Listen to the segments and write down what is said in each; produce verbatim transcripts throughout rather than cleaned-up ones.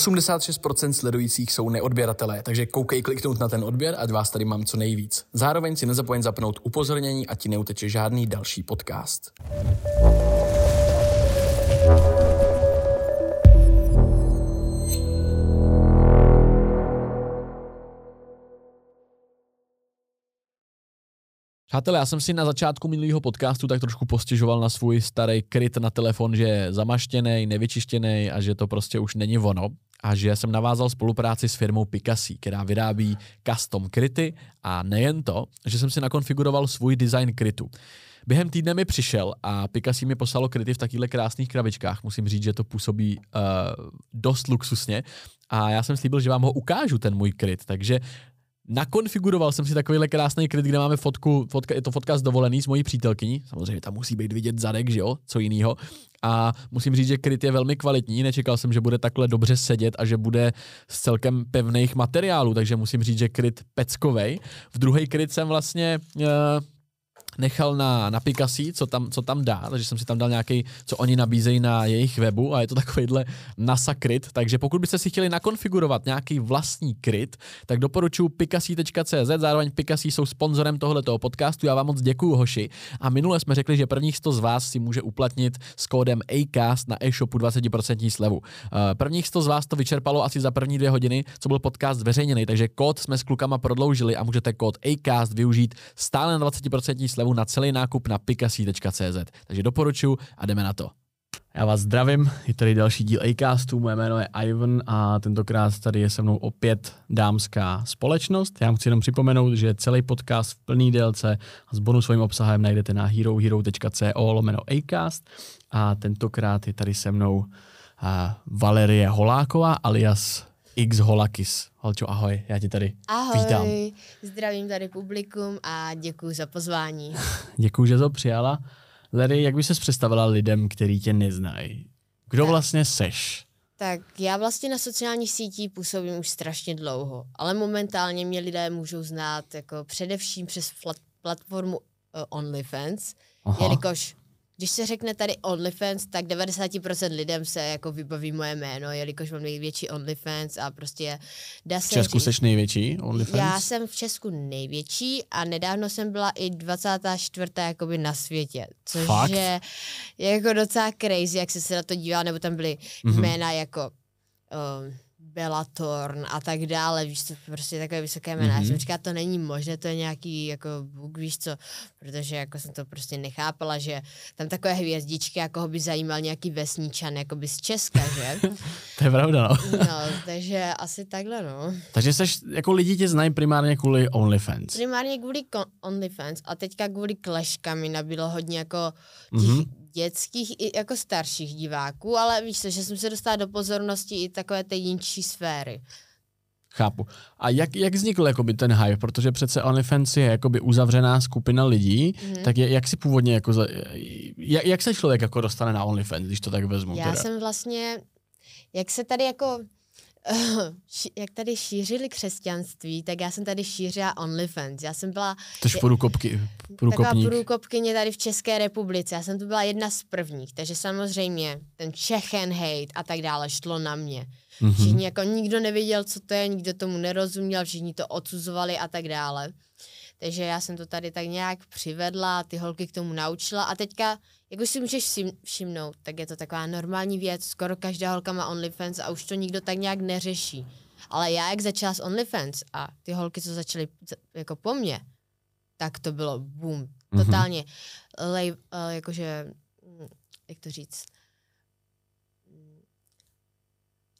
osmdesát šest procent sledujících jsou neodběratelé, takže koukej kliknout na ten odběr, ať vás tady mám co nejvíc. Zároveň si nezapomeň zapnout upozornění, ať ti neuteče žádný další podcast. Přátelé, já jsem si na začátku minulého podcastu tak trošku postěžoval na svůj starý kryt na telefon, že je zamaštěný, nevyčištěný a že to prostě už není ono. A že jsem navázal spolupráci s firmou Picassi, která vyrábí custom kryty, a nejen to, že jsem si nakonfiguroval svůj design krytu. Během týdne mi přišel a Picassi mi poslalo kryty v takýchhle krásných krabičkách. Musím říct, že to působí uh, dost luxusně a já jsem slíbil, že vám ho ukážu, ten můj kryt, takže nakonfiguroval jsem si takovýhle krásný kryt, kde máme fotku, fotka, je to fotka z dovolený s mojí přítelkyní, samozřejmě tam musí být vidět zadek, že jo, co jinýho. A musím říct, že kryt je velmi kvalitní, nečekal jsem, že bude takhle dobře sedět a že bude z celkem pevných materiálů, takže musím říct, že kryt peckovej. V druhý kryt jsem vlastně uh, nechal na, na Picassi, co tam, co tam dá, takže jsem si tam dal nějaký, co oni nabízejí na jejich webu, a je to takovýhle NASA kryt, takže pokud byste si chtěli nakonfigurovat nějaký vlastní kryt, tak doporučuji picassi tečka cé zet, zároveň Picassi jsou sponzorem tohletoho podcastu, já vám moc děkuju, hoši, a minule jsme řekli, že prvních sto z vás si může uplatnit s kódem acast na e-shopu dvacet procent slevu. Prvních sto z vás to vyčerpalo asi za první dvě hodiny, co byl podcast zveřejněný, takže kód jsme s klukama prodloužili a můžete kód acast využít stále na dvacet procent slevu na celý nákup na picassi tečka cé zet. Takže doporučuji a jdeme na to. Já vás zdravím, je tady další díl Acastu, moje jméno je Ivan a tentokrát tady je se mnou opět dámská společnost. Já vám chci jenom připomenout, že celý podcast v plný délce s bonusovým obsahem najdete na herohero.co lomeno Acast a tentokrát je tady se mnou uh, Valerie Holáková alias xHOLAKYS. Holčo, ahoj, já tě tady ahoj, vítám. Ahoj, zdravím tady publikum a děkuji za pozvání. Děkuji, že to přijala. Lady, jak bys ses představila lidem, který tě neznají? Kdo tak vlastně seš? Tak já vlastně na sociálních sítích působím už strašně dlouho, ale momentálně mě lidé můžou znát jako především přes plat- platformu uh, OnlyFans, aha, jelikož když se řekne tady OnlyFans, tak devadesát procent lidem se jako vybaví moje jméno, jelikož mám největší OnlyFans a prostě dá se... V Česku jsi největší OnlyFans? Já jsem v Česku největší a nedávno jsem byla i dvacátá čtvrtá jakoby na světě, což fakt? Je jako docela crazy, jak se se na to dívá, nebo tam byly mm-hmm. jména jako um, Bella Thorne a tak dále, víš co, prostě takové vysoké jména. Mm-hmm. Já jsem říkala, to není možné, to je nějaký jako bůh, víš co, protože jako jsem to prostě nechápala, že tam takové hvězdičky, jako ho by zajímal nějaký vesničan, jako by z Česka, že? To je pravda, no. No, takže asi takhle, no. Takže seš, jako lidi tě znají primárně kvůli OnlyFans. Primárně kvůli kon- OnlyFans a teďka kvůli Kleška mi nabilo hodně jako těch mm-hmm. dětských i jako starších diváků, ale víš co, že jsem se dostala do pozornosti i takové té jinší sféry. Chápu. A jak, jak vznikl jakoby ten hype? Protože přece OnlyFans je jakoby uzavřená skupina lidí, mm-hmm. tak je, jak si původně jako, jak, jak se člověk jako dostane na OnlyFans, když to tak vezmu? Já teda jsem vlastně, jak se tady jako jak tady šířili křesťanství, tak já jsem tady šířila OnlyFans. Já jsem byla tož průkopky, průkopník. Taková průkopkyně tady v České republice. Já jsem tu byla jedna z prvních, takže samozřejmě ten Čechen hate a tak dále šlo na mě. Mm-hmm. Všichni jako nikdo nevěděl, co to je, nikdo tomu nerozuměl, všichni to odsuzovali a tak dále. Takže já jsem to tady tak nějak přivedla, ty holky k tomu naučila a teďka, jak už si můžeš všimnout, tak je to taková normální věc, skoro každá holka má OnlyFans a už to nikdo tak nějak neřeší. Ale já, jak začala s OnlyFans a ty holky, co začaly jako po mně, tak to bylo boom, mm-hmm. totálně, lej, jakože, jak to říct,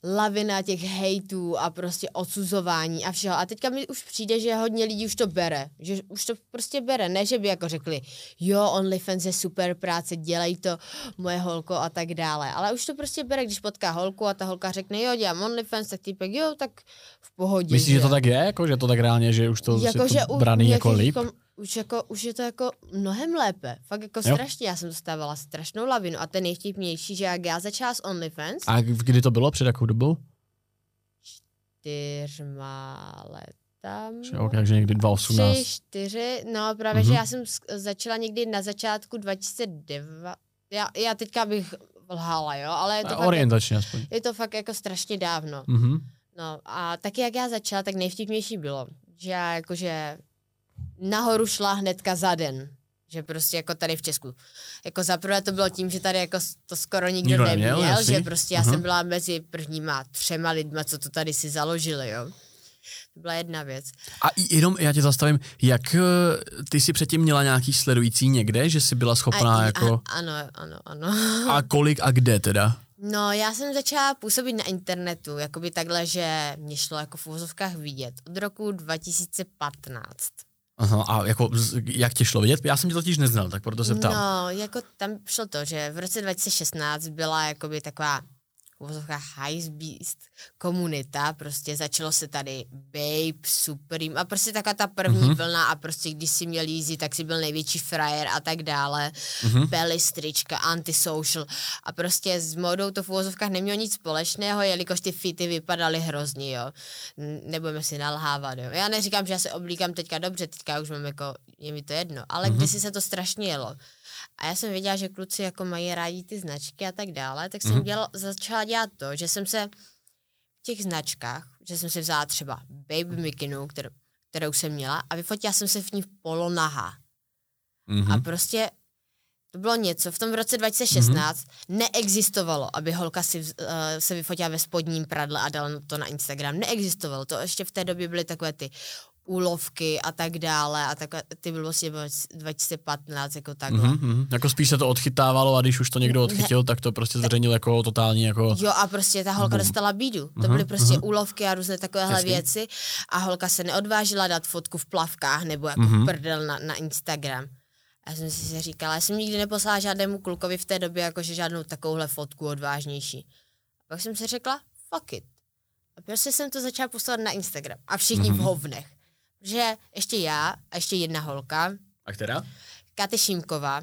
lavina těch hejtů a prostě odsuzování a všeho. A teďka mi už přijde, že hodně lidí už to bere. Že už to prostě bere. Ne, že by jako řekli, jo, OnlyFans je super práce, dělej to, moje holko a tak dále. Ale už to prostě bere, když potká holku a ta holka řekne, jo, dělám OnlyFans, tak týpek, jo, tak v pohodě. Myslíš, že, že to tak je? Jako, že to tak reálně, že už to jako, že to braný u, jako líp? Jako, už, jako, už je to jako mnohem lépe. Fakt jako jo, strašně. Já jsem dostávala strašnou lavinu a ten nejvtipnější, že jak já začala s OnlyFans. A kdy to bylo? Před jakou dobou? Čtyřma letama. Ok, takže někdy dva tisíce osmnáct. Tři, čtyři, no právě, mm-hmm. že já jsem začala někdy na začátku dva tisíce devět. Já, já teďka bych lhala, jo, ale je to, fakt, orientačně aspoň. Je to fakt jako strašně dávno. Mm-hmm. No a taky jak já začala, tak nejvtipnější bylo, že já jakože nahoru šla hnedka za den. Že prostě jako tady v Česku. Jako zaprvé to bylo tím, že tady jako to skoro nikdo, nikdo neměl, neměl že prostě já uh-huh. jsem byla mezi prvníma třema lidma, co to tady si založili, jo. To byla jedna věc. A jenom já tě zastavím, jak ty jsi předtím měla nějaký sledující někde, že jsi byla schopná a, jako... A, ano, ano, ano. A kolik a kde teda? No já jsem začala působit na internetu, jakoby takhle, že mě šlo jako v uvozovkách vidět. Od roku dva tisíce patnáct. Aha, a jako, jak tě šlo vidět? Já jsem tě totiž neznal, tak proto se ptám. No, jako tam šlo to, že v roce dva tisíce šestnáct byla jakoby taková uvozovka high beast komunita, prostě začalo se tady babe, supreme a prostě taková ta první uh-huh. vlna a prostě když si měl jízdy, tak si byl největší frajer a tak dále, uh-huh. belly, strička, antisocial a prostě s modou to v uvozovkách nemělo nic společného, jelikož ty fity vypadaly hrozně, jo, nebudeme si nalhávat, jo, já neříkám, že já se oblíkám teďka dobře, teďka už mám jako, je mi to jedno, ale uh-huh. kdysi se to strašně jelo. A já jsem věděla, že kluci jako mají rádi ty značky a tak dále, tak jsem mm. dělala, začala dělat to, že jsem se v těch značkách, že jsem si vzala třeba baby mikinu, kterou, kterou jsem měla a vyfotila jsem se v ní polonaha. Mm-hmm. A prostě to bylo něco, v tom roce dva tisíce šestnáct mm-hmm. neexistovalo, aby holka si, uh, se vyfotila ve spodním pradle a dala to na Instagram, neexistovalo, to ještě v té době byly takové ty úlovky a tak dále a tak, ty bylo vlastně dva tisíce patnáct jako takhle. Mm-hmm. Jako spíš se to odchytávalo a když už to někdo odchytil, tak to prostě zveřejnil jako totální jako... Jo a prostě ta holka dostala bídu. Mm-hmm. To byly prostě mm-hmm. úlovky a různé takovéhle Jasný. věci a holka se neodvážila dát fotku v plavkách nebo jako mm-hmm. prdel na, na Instagram. Já jsem si říkala, já jsem nikdy neposlala žádnému klukovi v té době jakože žádnou takovouhle fotku odvážnější. A pak jsem si řekla, fuck it. A prostě jsem to začala poslat na Instagram a všichni mm-hmm. v hovnech. Že ještě já a ještě jedna holka. A která? Kati Šimková.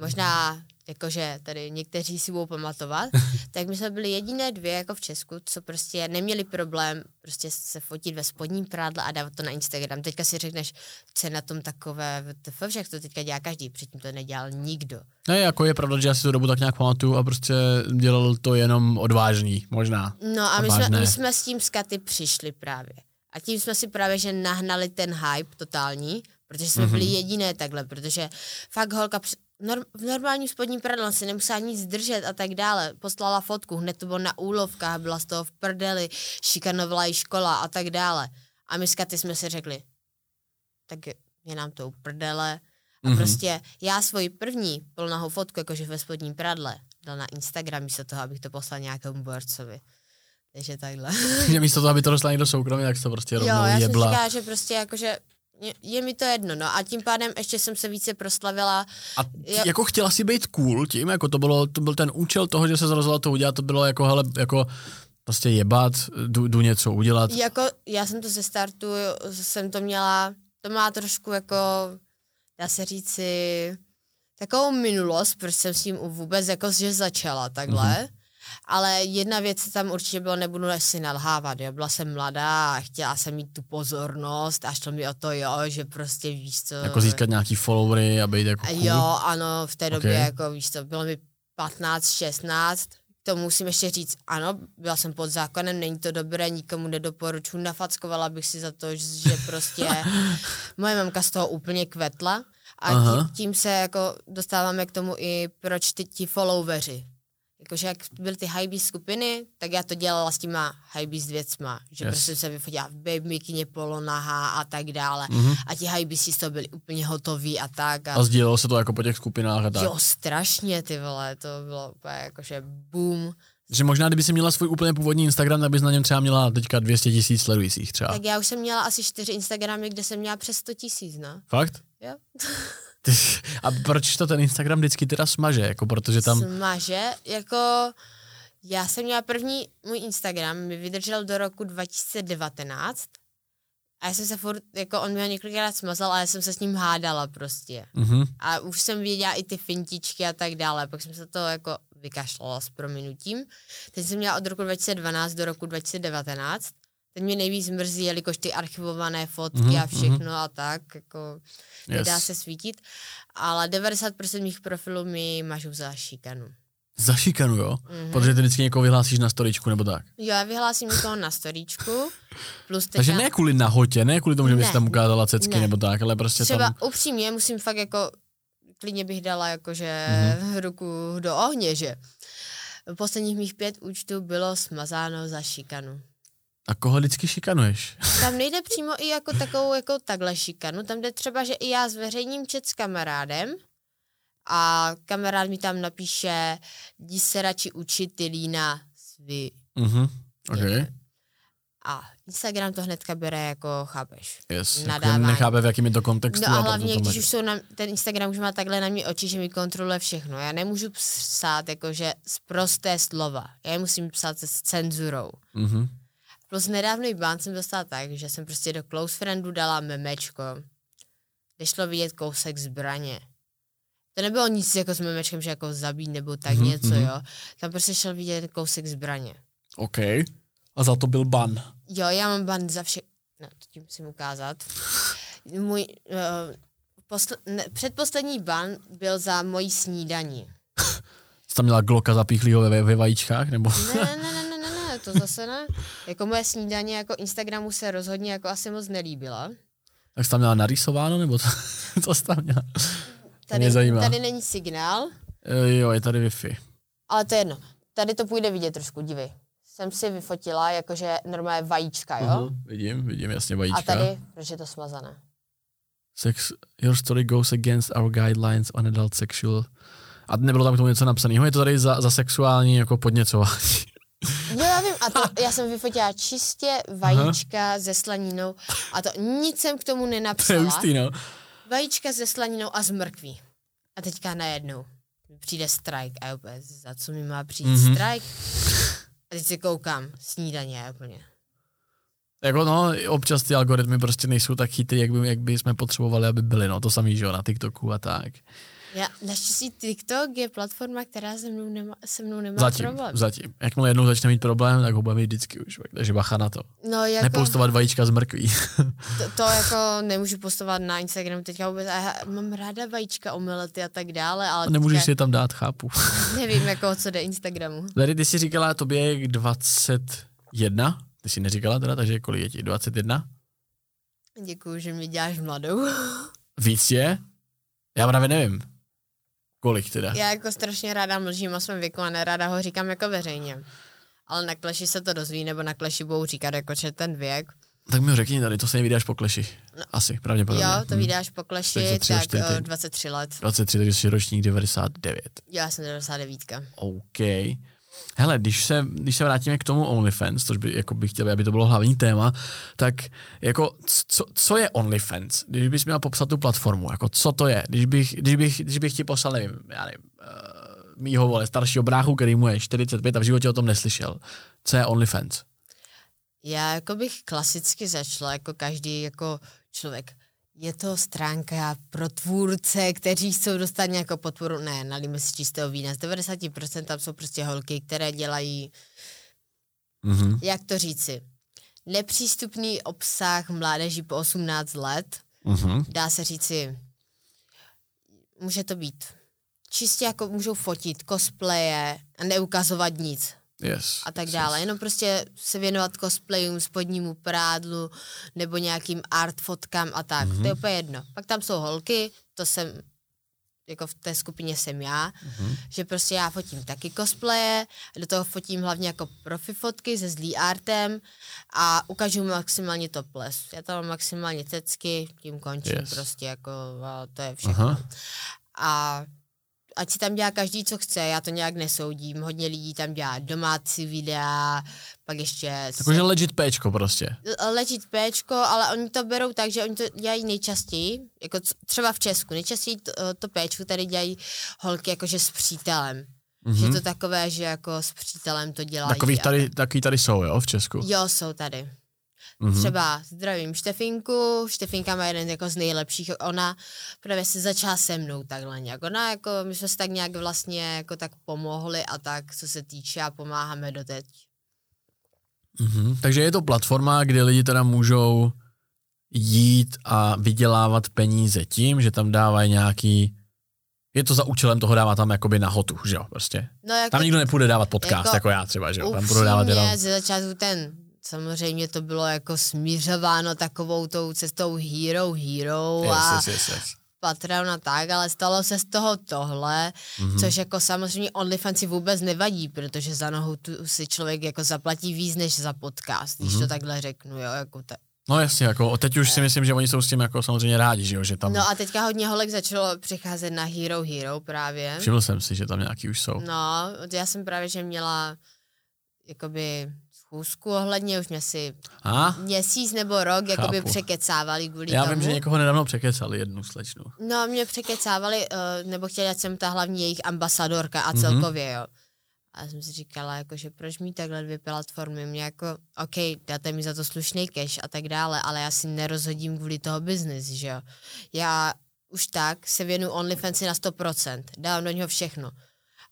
Možná, jakože tady někteří si budou pamatovat, tak my jsme byli jediné dvě jako v Česku, co prostě neměli problém prostě se fotit ve spodním prádle a dávat to na Instagram. Teďka si řekneš, co je na tom takové, však to teďka dělá každý, předtím to nedělal nikdo. Ne, jako je pravda, že já si tu dobu tak nějak pamatuju a prostě dělal to jenom odvážný, možná. No a my jsme, my jsme s tím s Kati přišli právě. A tím jsme si právě, že nahnali ten hype totální, protože jsme mm-hmm. byli jediné takhle, protože fakt holka při... Norm... v normálním spodním pradle si nemusela nic držet a tak dále, poslala fotku, hned to bylo na úlovkách, byla z toho v prdeli, šikanovala i škola a tak dále. A my s Katy jsme si řekli, tak je nám to u prdele. A mm-hmm. prostě já svoji první plnahou fotku, jakože ve spodním pradle, dal na Instagram místo toho, abych to poslal nějakému borcovi. Takže takhle. Místo toho, aby to dostala někdo soukromě, tak to prostě rovnou jebla. Jo, já jebla. Jsem říkala, že prostě jakože je, je mi to jedno, no a tím pádem ještě jsem se více proslavila. A ty, je... jako chtěla si být cool tím, jako to bylo, to byl ten účel toho, že se rozhodla to udělat, to bylo jako, hele, jako prostě jebat, jdu, jdu něco udělat. Jako, já jsem to ze startu, jsem to měla, to má trošku jako, dá se říci, takovou minulost, protože jsem s tím vůbec jako, že začala takhle. Mm-hmm. Ale jedna věc tam určitě bylo, nebudu si nalhávat, jo. Byla jsem mladá a chtěla jsem mít tu pozornost a šlo mi o to, jo, že prostě víš co... Jako získat nějaký followery a být jako cool. Jo, ano, v té době okay. jako víš co, bylo mi patnáct, šestnáct, to musím ještě říct, ano, byla jsem pod zákonem, není to dobré, nikomu nedoporučuji, nafackovala bych si za to, že prostě moje mamka z toho úplně kvetla a tím, tím se jako dostáváme k tomu i proč ty ti followeri. Jakože jak byly ty highbeast skupiny, tak já to dělala s těma highbeast věcma, že yes. prostě se vyfotila v baby mikině, polonaha a tak dále. Mm-hmm. A ti highbeasti z toho byli úplně hotoví a tak. A, a sdílelo se to jako po těch skupinách a tak. Jo, strašně ty vole, to bylo jakože boom. Že možná, kdyby si měla svůj úplně původní Instagram, tak bys na něm třeba měla teďka dvě stě tisíc sledujících třeba. Tak já už jsem měla asi čtyři Instagramy, kde jsem měla přes sto tisíc, no. Fakt? Jo. A proč to ten Instagram vždycky teda smaže, jako protože tam... Smaže, jako já jsem měla první, můj Instagram mi vydržel do roku dva tisíce devatenáct a já jsem se furt, jako on mě několikrát smazal a já jsem se s ním hádala prostě. Mm-hmm. A už jsem věděla i ty fintičky a tak dále, pak jsem se to jako vykašlala s prominutím. Teď jsem měla od roku dva tisíce dvanáct do roku dva tisíce devatenáct, ten mě nejvíc mrzí, jelikož ty archivované fotky mm-hmm. a všechno a tak, jako nedá yes. se svítit, ale devadesát procent mých profilů mi mažou za šikanu. zašikanu, jo? Mm-hmm. Protože ty vždycky někoho vyhlásíš na storíčku nebo tak. Jo, já vyhlásím někoho na storíčku. Plus teďka... Takže ne kvůli nahotě, ne kvůli tomu, že bys tam ukázala cecky ne. nebo tak, ale prostě třeba tam... upřímně musím fakt jako, klidně bych dala jakože mm-hmm. ruku do ohně, že posledních mých pět účtů bylo smazáno za šikanu. A koho vždycky šikanuješ? Tam nejde přímo i jako takovou, jako takhle šikanu, tam jde třeba, že i já zveřejním chat s kamarádem a kamarád mi tam napíše, jdi se radši učit, ty lína svý. Mhm, okay. A Instagram to hnedka bere jako, chápeš, yes, nadávání. Nechápe, v jakým je to kontextu. No a, a hlavně, když už jsou na, ten Instagram už má takhle na mě oči, že mi kontroluje všechno. Já nemůžu psát jakože sprosté slova. Já je musím psát se s cenzurou. Mm-hmm. Plus nedávný bán jsem dostala tak, že jsem prostě do close friendu dala memečko, kde šlo vidět kousek zbraně. To nebylo nic jako s memečkem, že jako zabít nebo tak mm-hmm. něco, jo. Tam prostě šel vidět kousek zbraně. OK. A za to byl ban. Jo, já mám ban za vše... No, to ti musím ukázat. Můj... Uh, posl... ne, předposlední ban byl za mojí snídaní. Jsi tam měla Glocka zapíchlýho ve, ve vajíčkách, nebo... ne, ne, ne, ne, ne, ne, to zase ne. Jako moje snídaně jako Instagramu se rozhodně jako asi moc nelíbila. Tak jsi tam měla narýsováno, nebo to, co jsi tam měla? Tady, tady není signál. Jo, je tady Wi-Fi. Ale to je jedno. Tady to půjde vidět trošku, divy. Jsem si vyfotila jakože normálně vajíčka, jo? Uhum, vidím, vidím, jasně vajíčka. A tady, proč je to smazané? Sex, your story goes against our guidelines on adult sexual... A nebylo tam k tomu něco napsaného, je to tady za, za sexuální jako podněcování. Jo, já vím, a to, já jsem vyfotila čistě vajíčka aha. se slaninou a to nic jsem k tomu nenapsala. To je hustý, no. Vajíčka se slaninou a z mrkví. A teďka najednou přijde strike a vůbec, za co mi má přijít mm-hmm. strike? A teď si koukám, snídaně úplně. Jako no, občas ty algoritmy prostě nejsou tak chytrý, jak by, jak by jsme potřebovali, aby byly, no to samý, že jo, na TikToku a tak. Já, naštěstí TikTok je platforma, která se mnou nemá, se mnou nemá zatím, problém. Zatím, jakmile jednou začne mít problém, tak ho bude mít vždycky už, takže bacha na to. No, jako, nepostovat vajíčka z mrkví. to, to jako nemůžu postovat na Instagramu teďka vůbec, já mám ráda vajíčka, omelety a tak dále, ale... Nemůžeš teďka, si je tam dát, chápu. Nevím, jako co jde Instagramu. Tady ty jsi říkala, tobě je dvacet jedna, ty jsi neříkala teda, takže kolik je ti, dvacet jedna? Děkuju, že mi děláš mladou. Víc je? Já právě nevím. Kolik teda? Já jako strašně ráda mlžím o svém věku a neráda ho říkám jako veřejně. Ale na Kleši se to dozví, nebo na Kleši budou říkat jako že ten věk. Tak mi ho řekni tady, to se nevydáš po Kleši. No. Asi, pravděpodobně. Jo, to vydáš po Kleši, tak dvacet tři let. dvacet tři, takže jsi ročník devadesát devět. Já jsem devadesát devět. OK. Hele, když se, když se vrátíme k tomu OnlyFans, což by, jako bych chtěl, aby to bylo hlavní téma, tak jako co, co je OnlyFans? Když bys měl popsat tu platformu, jako co to je? Když bych, když bych, když bych ti poslal, nevím, já nevím, uh, mýho vole, staršího bráchu, který mu je čtyřicet pět a v životě o tom neslyšel. Co je OnlyFans? Já jako bych klasicky začala, jako každý jako člověk. Je to stránka pro tvůrce, kteří chcou dostat nějakou podporu. Ne, nalíme si čistého vína. Z devadesát procent tam jsou prostě holky, které dělají, mm-hmm. jak to říci, nepřístupný obsah mládeží po osmnáct let. Mm-hmm. Dá se říci, může to být. Čistě jako můžou fotit cosplaye a neukazovat nic. Yes, a tak dále, yes. Jenom prostě se věnovat cosplayům, spodnímu prádlu nebo nějakým art fotkám a tak, mm-hmm. to je úplně jedno. Pak tam jsou holky, to jsem, jako v té skupině jsem já, mm-hmm. že prostě já fotím taky cosplaye, do toho fotím hlavně jako profi fotky se zlý artem a ukážu maximálně to ples. Já tam mám maximálně tecky, tím končím yes. prostě, jako to je všechno. Aha. A ať si tam dělá každý, co chce, já to nějak nesoudím, hodně lidí tam dělá domácí videa, pak ještě... Takový se... legit péčko prostě. Legit péčko, ale oni to berou tak, že oni to dělají nejčastěji, jako třeba v Česku, nejčastěji to, to péčko tady dělají holky jakože s přítelem. Mm-hmm. Že to takové, že jako s přítelem to dělají. Takový tady, taky tady jsou, jo, v Česku? Jo, jsou tady. Mm-hmm. Třeba zdravím Štefinku, Štefinka má jeden jako z nejlepších, ona právě se začala se mnou takhle nějak, ona jako, my jsme si tak nějak vlastně jako tak pomohli a tak, co se týče a pomáháme doteď. Mm-hmm. Takže je to platforma, kde lidi teda můžou jít a vydělávat peníze tím, že tam dávají nějaký je to za účelem toho dávat tam jakoby na hotu, že jo, prostě. No, jako, tam nikdo nepůjde dávat podcast, jako, jako já třeba, že jo, tam budu dávat jenom... ze začátku ten, samozřejmě to bylo jako smířováno takovou tou cestou hero, hero yes, a... Yes, yes, yes. Patrona tak, ale stalo se z toho tohle, mm-hmm. což jako samozřejmě OnlyFans si vůbec nevadí, protože za nohu tu si člověk jako zaplatí víc než za podcast, mm-hmm. když to takhle řeknu, jo, jako tak. No jasně, jako teď už si myslím, že oni jsou s tím jako samozřejmě rádi, že jo, že tam... No a teďka hodně holek začalo přicházet na Hero Hero právě. Všiml jsem si, že tam nějaký už jsou. No, já jsem právě, že měla jakoby... Úzku ohledně už mě si a? měsíc nebo rok jakoby překecávali kvůli Já tomu. Vím, že někoho nedávno překecali, jednu slečnu. No, mě překecávali, uh, nebo chtěli, ať jsem ta hlavní jejich ambasadorka a celkově, mm-hmm. jo. A jsem si říkala, jakože proč mi takhle dvě platformy, mě jako, ok, dáte mi za to slušný cash a tak dále, ale já si nerozhodím kvůli toho biznis, že jo. Já už tak se věnu OnlyFansi na sto procent, dávám do něho všechno.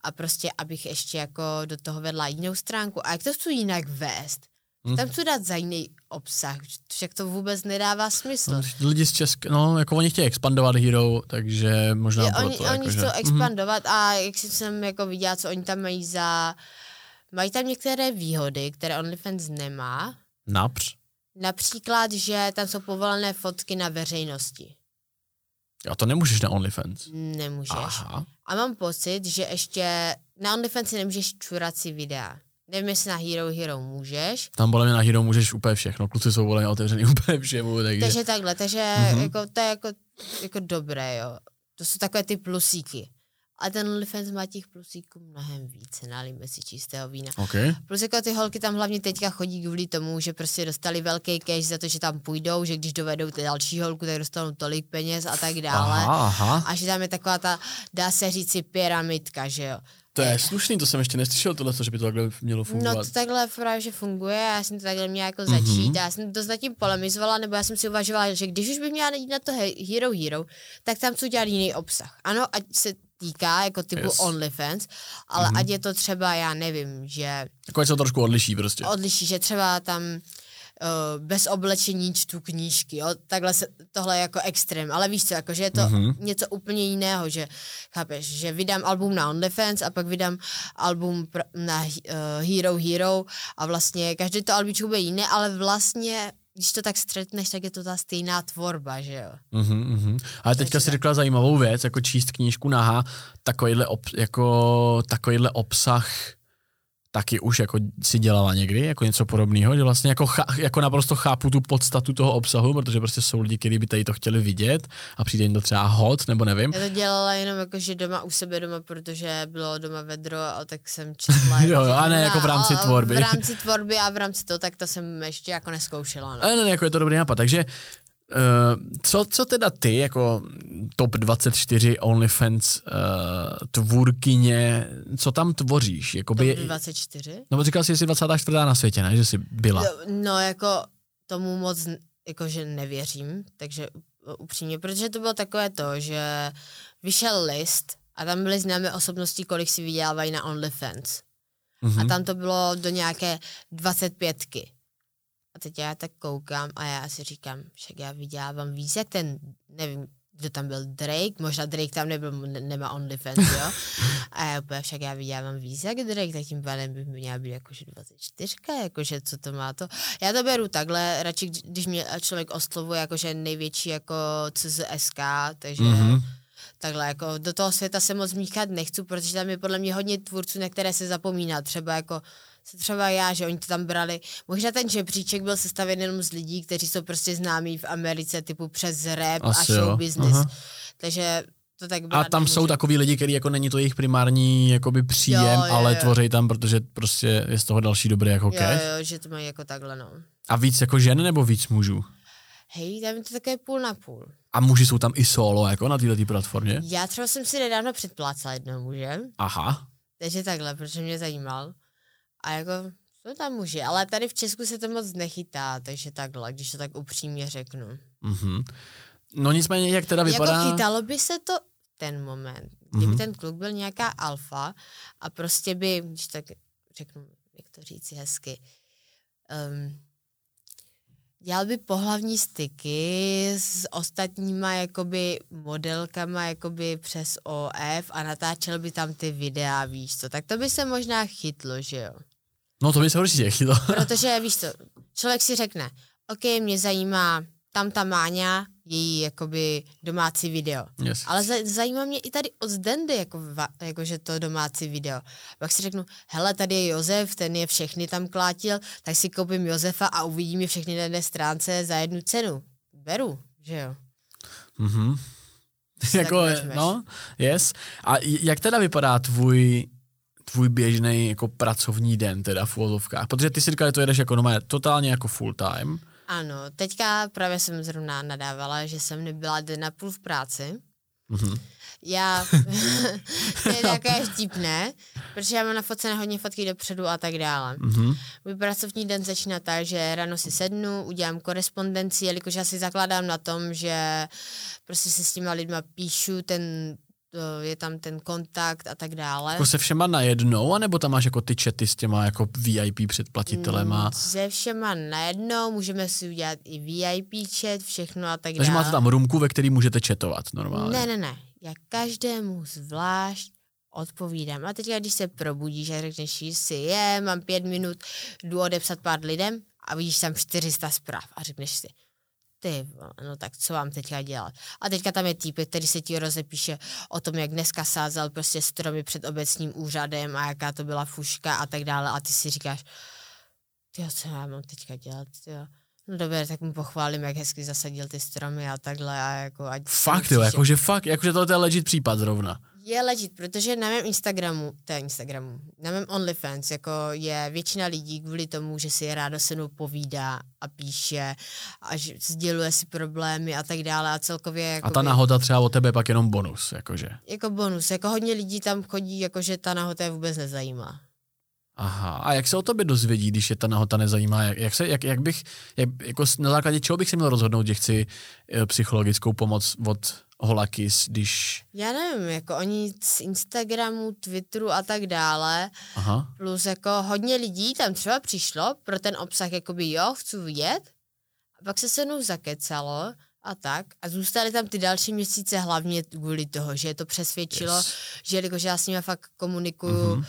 A prostě, abych ještě jako do toho vedla jinou stránku. A jak to chci jinak vést? Hmm. Tam chci dát za jiný obsah. Však to vůbec nedává smysl. Lidi z Česka, no, jako oni chtějí expandovat Hero, takže možná Je, proto. Oni, jako, oni že... chcou expandovat mm-hmm. a jak jsem jako viděla, co oni tam mají za... Mají tam některé výhody, které OnlyFans nemá. Např? Například, že tam jsou povolené fotky na veřejnosti. A to nemůžeš na OnlyFans? Nemůžeš. Aha. A mám pocit, že ještě na OnlyFans nemůžeš čurat si videa. Nevím, jestli na Hero Hero můžeš. Tam podle mě na Hero můžeš úplně všechno, kluci jsou podle mě otevřený úplně všemu. Takže, takže takhle, takže mm-hmm. jako, to je jako, jako dobré, jo. To jsou takové ty plusíky. A ten OnlyFans má těch plusíků mnohem víc, nalíme si čistého vína. Okay. Plus jako ty holky tam hlavně teďka chodí kvůli tomu, že prostě dostali velký cash za to, že tam půjdou, že když dovedou ty další holku, tak dostanou tolik peněz a tak dále. Aha, aha. A že tam je taková ta, dá se říci, pyramidka, že jo. To je slušný, to jsem ještě neslyšel tohle, že by to takhle mělo fungovat. No to takhle právě, že funguje, já jsem to takhle měla jako začít mm-hmm. já jsem to zatím polemizovala, nebo já jsem si uvažovala, že když už by měla jít na to Hero Hero, tak tam chci udělat jiný obsah. Ano, ať se týká jako typu yes. OnlyFans, ale mm-hmm. ať je to třeba, já nevím, že... Jako ať se trošku odliší prostě. Odliší, že třeba tam... bez oblečení čtu knížky, jo, takhle se, tohle je jako extrém, ale víš co, jako, že je to mm-hmm. něco úplně jiného, že, chápeš, že vydám album na OnlyFans a pak vydám album na uh, Hero Hero a vlastně každý to albíčku bude jiné, ale vlastně, když to tak střetneš, tak je to ta stejná tvorba, že jo. Mm-hmm, mm-hmm. Ale teďka Takže si řekla tak... zajímavou věc, jako číst knížku nahá, takovýhle, ob, jako, takovýhle obsah... taky už jako si dělala někdy, jako něco podobného, že vlastně jako, chá, jako naprosto chápu tu podstatu toho obsahu, protože prostě jsou lidi, kteří by tady to chtěli vidět a přijde jim to třeba hot, nebo nevím. Já to dělala jenom jako, že doma u sebe doma, protože bylo doma vedro a tak jsem četla. Jo, a ne jako v rámci tvorby. V rámci tvorby a v rámci toho, tak to jsem ještě jako neskoušela. No. Ale ne, jako je to dobrý nápad, takže Uh, co, co teda ty, jako top dvacet čtyři OnlyFans uh, tvůrkyně, co tam tvoříš? Jakoby, top dvacet čtyři? No, říkal jsi, že jsi dvacátá čtvrtá na světě, ne? Že jsi byla. No, no jako tomu moc jakože nevěřím, takže upřímně, protože to bylo takové to, že vyšel list a tam byly známé osobnosti, kolik si vydělávají na OnlyFans. Mm-hmm. A tam to bylo do nějaké dvacet pětky. A teď já tak koukám a já si říkám, však já vydělávám víc, jak ten, nevím, kdo tam byl, Drake, možná Drake tam nebyl, ne, nemá OnlyFans, jo, a já úplně, však já vydělávám víc, jak Drake, tak tím pádem by měla být jakože dvacet čtyři, jakože co to má to, já to beru takhle, radši, když mě člověk oslovuje jakože největší jako C Z S K, takže... Mm-hmm. Takhle jako do toho světa se moc míchat nechci, protože tam je podle mě hodně tvůrců, na které se zapomíná, třeba jako se třeba já, že oni to tam brali, možná ten žebříček byl sestaven jenom z lidí, kteří jsou prostě známí v Americe, typu přes rap Asi a show business, aha. takže to tak brát. A tam nemůže. Jsou takový lidi, který jako není to jejich primární jakoby příjem, jo, jo, ale jo. tvoří tam, protože prostě je z toho další dobrý jako cash. Jo, jo, že to mají jako takhle, no. A víc jako žen nebo víc mužů? Hej, tam je to také půl na půl. A muži jsou tam i solo, jako na této platformě? Já třeba jsem si nedávno předplácala jednoho muže. Aha. Takže takhle, protože mě zajímal. A jako, jsou tam muži, ale tady v Česku se to moc nechytá, takže takhle, když to tak upřímně řeknu. Mhm. No nicméně, jak teda vypadá... Jako chytalo by se to ten moment, kdyby mm-hmm. ten kluk byl nějaká alfa a prostě by, když tak řeknu, jak to říci hezky, um, Dělal by pohlavní styky s ostatníma jakoby modelkama jakoby přes O F a natáčel by tam ty videa, víš co. Tak to by se možná chytlo, že jo? No to by se určitě chytlo. Protože víš co, člověk si řekne, OK, mě zajímá tam ta Máňa, její jakoby domácí video. Yes. Ale zajímá mě i tady od Zdendy, jako, jakože to domácí video. Pak si řeknu, hele, tady je Josef, ten je všechny tam klátil, tak si koupím Josefa a uvidím je všechny na jedné stránce za jednu cenu. Beru, že jo? Mhm. Jako, no, yes. A jak teda vypadá tvůj tvůj běžný jako pracovní den teda v uvozovkách? Protože ty si říkal, že to jedeš jako normálně, totálně jako full time. Ano, teďka právě jsem zrovna nadávala, že jsem nebyla den a půl v práci. Mm-hmm. Já, to je také vtipné, protože já mám nafocené hodně fotky dopředu a tak dále. Mm-hmm. Můj pracovní den začíná tak, že ráno si sednu, udělám korespondenci, jelikož já si zakládám na tom, že prostě si s těma lidma píšu, ten, je tam ten kontakt a tak dále. Jako se všema najednou, anebo tam máš jako ty chaty s těma jako V I P předplatitelema? Se všema najednou, můžeme si udělat i V I P chat, všechno a tak dále. Takže máte tam roomku, ve který můžete chatovat normálně? Ne, ne, ne. Já každému zvlášť odpovídám. A teď, když se probudíš a řekneš, že si je, mám pět minut, jdu odepsat pár lidem a vidíš tam čtyři sta zpráv a řekneš si, ty, no tak co vám teďka dělat? A teďka tam je týpek, který se ti rozepíše o tom, jak dneska sázel prostě stromy před obecním úřadem a jaká to byla fuška a tak dále a ty si říkáš, tyjo, co já mám teďka dělat, tyjo. No dobře, tak mu pochválím, jak hezky zasadil ty stromy a takhle a jako... Ať fakt jo, jakože fakt, jakože tohle je legit případ zrovna. Je legit, protože na mém Instagramu, to je Instagramu, na mém OnlyFans, jako je většina lidí kvůli tomu, že si je rádo se mnou povídá a píše a sděluje si problémy a tak dále a celkově... Jako a ta by, nahoda třeba o tebe pak jenom bonus, jakože. Jako bonus, jako hodně lidí tam chodí, jakože ta nahoda je vůbec nezajímá. Aha, a jak se o tobě dozvědí, když je ta nahota nezajímá? Jak, jak, se, jak, jak bych, jak, jako na základě čeho bych se měl rozhodnout, že chci psychologickou pomoc od HOLAKYS, když... Já nevím, jako oni z Instagramu, Twitteru a tak dále. Aha. Plus jako hodně lidí tam třeba přišlo pro ten obsah, jakoby jo, chci vidět. A pak se se mnou zakecalo a tak. A zůstaly tam ty další měsíce hlavně kvůli toho, že je to přesvědčilo, yes. Že jelikož já s nimi fakt komunikuju mm-hmm.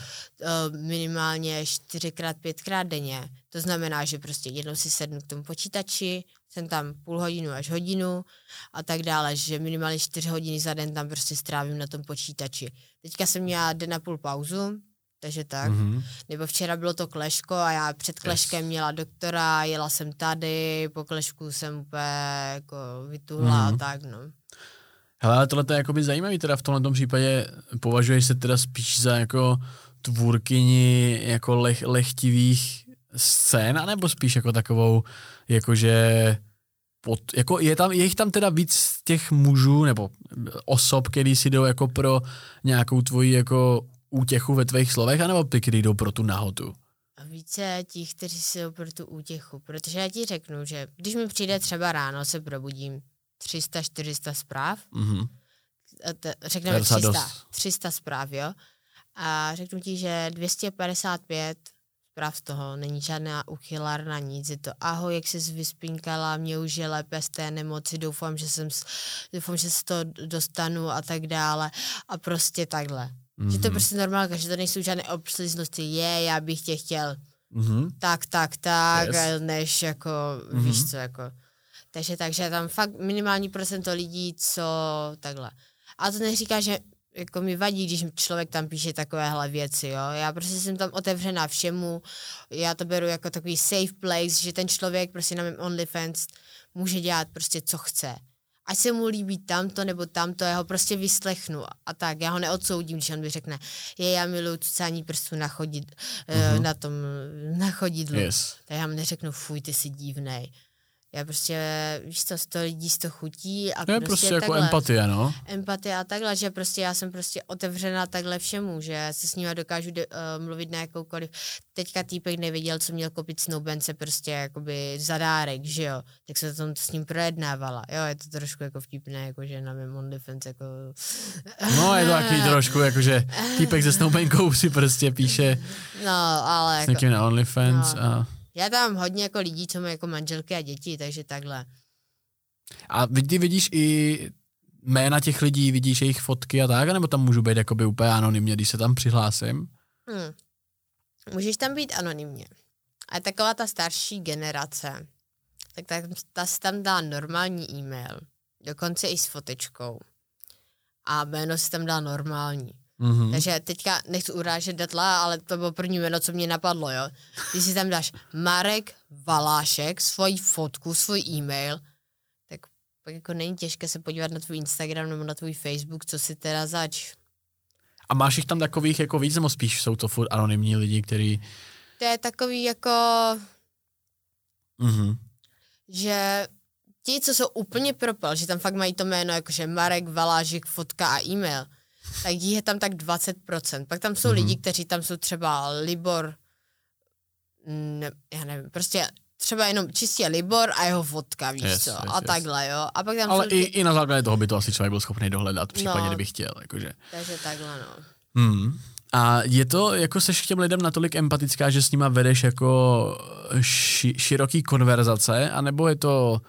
uh, minimálně čtyřikrát, pětkrát denně. To znamená, že prostě jednou si sednu k tomu počítači, jsem tam půl hodinu až hodinu a tak dále, že minimálně čtyři hodiny za den tam prostě strávím na tom počítači. Teďka jsem měla den a půl pauzu, takže tak. Mm-hmm. Nebo včera bylo to Kleško a já před Kleškem yes. měla doktora, jela jsem tady, po Klešku jsem úplně jako vytuhla mm-hmm. a tak, no. Hele, ale tohle je jakoby zajímavý, teda v tomhle případě považuješ se teda spíš za jako tvůrkyni jako leh, lehtivých scén, anebo spíš jako takovou, jakože pod, jako je, tam, je jich tam teda víc těch mužů, nebo osob, který si jdou jako pro nějakou tvoji jako útěchu ve tvých slovech, anebo ty, kdy jdou pro tu nahotu? A více těch, kteří si jdou pro tu útěchu, protože já ti řeknu, že když mi přijde třeba ráno, se probudím tři sta čtyři sta zpráv, mm-hmm. t- řekneme tři sta, tři sta zpráv, jo, a řeknu ti, že dvě stě padesát pět zpráv z toho, není žádná uchylárna, nic, je to ahoj, jak jsi vyspinkala, mě už je lépe z té nemoci, doufám, že jsem, doufám, že se to dostanu a tak dále a prostě takhle. Mm-hmm. Že to je prostě normálka, že to nejsou žádné obsliznosti, je, já bych tě chtěl mm-hmm. tak, tak, tak, yes. než jako, mm-hmm. víš co, jako. Takže, takže tam fakt minimální procento lidí, co takhle. A to neříká, že jako mi vadí, když člověk tam píše takovéhle věci, jo. Já prostě jsem tam otevřená všemu, já to beru jako takový safe place, že ten člověk prostě na mém OnlyFans může dělat prostě co chce. Ať se mu líbí tamto nebo tamto, já ho prostě vyslechnu a tak, já ho neodsoudím, když on mi řekne, je, já miluju cucání prstů na, chodid, mm-hmm. na tom, na chodidlu. Yes. Tak já mu neřeknu, fuj, ty jsi divnej. Já prostě, víš co, sto lidí sto chutí a to je prostě, prostě jako takhle, empatie, no. Empatie a takhle, že prostě já jsem prostě otevřená takhle všemu, že se s nima dokážu de- uh, mluvit na jakoukoliv. Teďka týpek nevěděl, co měl koupit snoubence prostě jakoby za dárek, že jo. Tak se to s ním projednávala. Jo, je to trošku jako vtipné, jakože na mém OnlyFans jako... No, je to takový trošku, jakože týpek se snoubenkou si prostě píše no, ale s někým jako, na OnlyFans no. a... Já tam hodně jako lidí, co mají jako manželky a děti, takže takhle. A ty vidíš i jména těch lidí, vidíš jejich fotky a tak, nebo tam můžu být jakoby úplně anonymně, když se tam přihlásím? Hmm. Můžeš tam být anonymně. A taková ta starší generace, tak ta, ta si tam dá normální e-mail, dokonce i s fotečkou. A jméno si tam dá normální. Mm-hmm. Takže teďka nechci urážet Datla, ale to bylo první jméno, co mě napadlo, jo. Když si tam dáš Marek Valášek, svoji fotku, svůj e-mail, tak pak jako není těžké se podívat na tvůj Instagram nebo na tvůj Facebook, co si teda zač. A máš jich tam takových jako víc, nebo spíš jsou to furt anonymní lidi, kteří... To je takový jako... Mm-hmm. Že... Ti, co jsou úplně propel, že tam fakt mají to jméno, jakože Marek, Valážik, fotka a e-mail, tak jí je tam tak dvacet procent. Pak tam jsou mm-hmm. lidi, kteří tam jsou třeba Libor, ne, já nevím, prostě třeba jenom čistě Libor a jeho fotka, víš yes, co, yes, a yes. takhle, jo. A pak tam ale i, lidi... i na základě toho by to asi člověk byl schopný dohledat, případně no, kdyby chtěl, jakože. Takže takhle, no. Hmm. A je to, jako seš k těm lidem natolik empatická, že s nima vedeš jako ši- široký konverzace, anebo je to...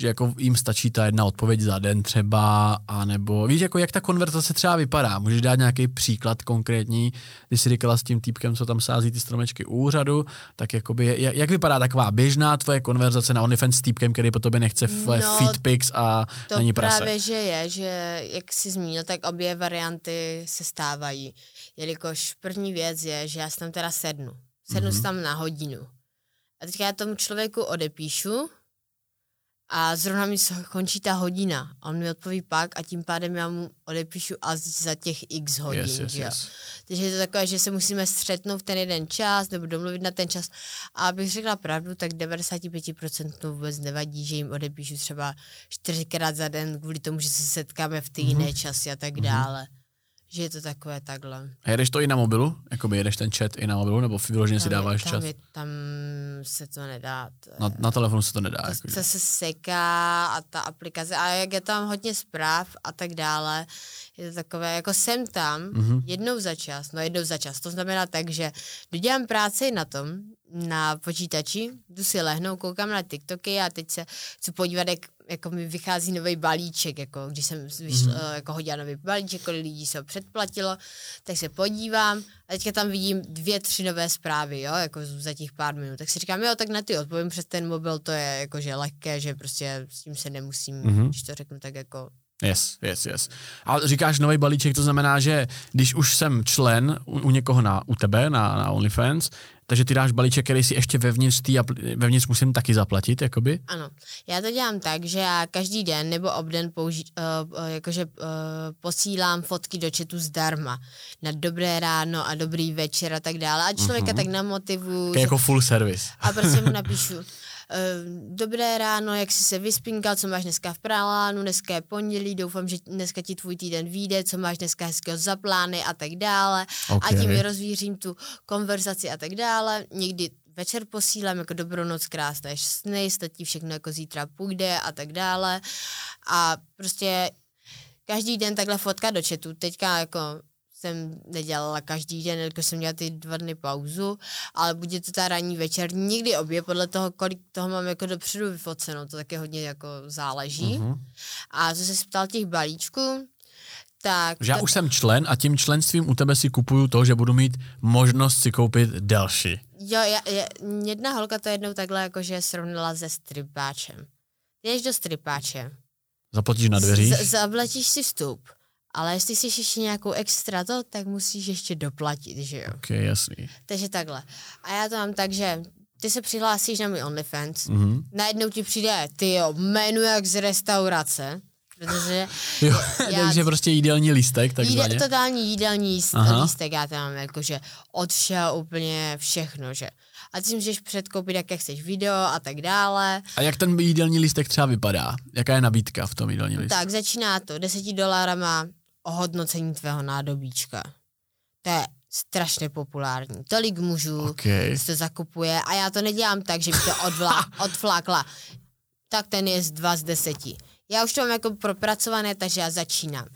že jako jim stačí ta jedna odpověď za den třeba, anebo víš, jako jak ta konverzace třeba vypadá, můžeš dát nějaký příklad konkrétní, když jsi říkala s tím týpkem, co tam sází ty stromečky u úřadu, tak jakoby, jak, jak vypadá taková běžná tvoje konverzace na OnlyFans s týpkem, který po tobě nechce no, feed pics a není prase. To právě, že je, že jak jsi zmínil, tak obě varianty se stávají, jelikož první věc je, že já si tam teda sednu, sednu mm-hmm. si tam na hodinu a teďka já tomu člověku odepíšu, a zrovna mi končí ta hodina a on mi odpoví pak a tím pádem já mu odepíšu a za těch x hodin. Yes, yes, yes. Takže je to takové, že se musíme střetnout v ten jeden čas nebo domluvit na ten čas a abych řekla pravdu, tak devadesát pět procent to vůbec nevadí, že jim odepíšu třeba čtyřikrát za den kvůli tomu, že se setkáme v ty mm-hmm. jiné časy a tak mm-hmm. dále. Že je to takové takhle. A jedeš to i na mobilu? Jakoby jedeš ten chat i na mobilu? Nebo vyloženě si dáváš tam chat? Je, tam se to nedá. To je... na, na telefonu se to nedá. To, jako to se seká a ta aplikace. A jak je tam hodně zpráv a tak dále. Je to takové, jako jsem tam mm-hmm. jednou za čas. No jednou za čas. To znamená tak, že dodělám práci na tom, na počítači, jdu si lehnou, koukám na TikToky a teď se chci podívat, jak jako mi vychází nový balíček, jako když jsem vyšla, mm-hmm. jako hodila nový balíček, kolik lidí se ho předplatilo, tak se podívám a teďka tam vidím dvě, tři nové zprávy, jo, jako za těch pár minut, tak si říkám, jo, tak na ty odpovím přes ten mobil, to je jakože lehké, že prostě s tím se nemusím, mm-hmm. když to řeknu, tak jako... Yes, yes, yes. A říkáš nový balíček, to znamená, že když už jsem člen u, u někoho na, u tebe, na, na OnlyFans, takže ty dáš balíček, který si ještě vevnitř tý, vevnitř musím taky zaplatit, jakoby? Ano, já to dělám tak, že já každý den nebo obden použi, uh, jakože uh, posílám fotky do chatu zdarma, na dobré ráno a dobrý večer a tak dále, a člověka mm-hmm. tak namotivuju. To je jako full service. A prostě mu napíšu. Dobré ráno, jak jsi se vyspinkal, co máš dneska v prálánu, dneska je pondělí, doufám, že dneska ti tvůj týden vyjde, co máš dneska hezkého za plány a tak dále. Okay. A tím rozvířím tu konverzaci a tak dále. Někdy večer posílám jako dobrou noc, krásné sny, jestli ti všechno jako zítra půjde a tak dále. A prostě každý den takhle fotka do chatu. Teďka jako jsem nedělala každý den, když jsem měla ty dva dny pauzu, ale bude to ta ranní večer, někdy obě, podle toho, kolik toho mám jako dopředu vyfoceno, to taky hodně jako záleží. Mm-hmm. A co se ptal těch balíčků, tak... Že já to... už jsem člen a tím členstvím u tebe si kupuju to, že budu mít možnost si koupit další. Jo, já, já, jedna holka to jednou takhle jakože srovnala se stripáčem. Jdeš do stripáče. Zaplatíš na dveřích? Z- zaplatíš si vstup. Ale jestli jsi ještě nějakou extra to, tak musíš ještě doplatit, že jo? Ok, jasný. Takže takhle. A já to mám tak, že ty se přihlásíš na můj OnlyFans, mm-hmm. najednou ti přijde, ty jo, menu jak z restaurace, protože... jo, já, takže prostě jídelní lístek, takzvaně. Jíde, totální jídelní Aha. lístek, já tam mám jakože od všeho úplně všechno, že... A ty si můžeš předkoupit, jaké chceš video a tak dále. A jak ten jídelní lístek třeba vypadá? Jaká je nabídka v tom jídelní lístku? Tak začíná to deseti dolarama ohodnocení tvého nádobíčka. To je strašně populární. Tolik mužů okay. se to zakupuje a já to nedělám tak, že bych to odvlá, odflákla. Tak ten je z dva z deseti. Já už to mám jako propracované, takže já začínám.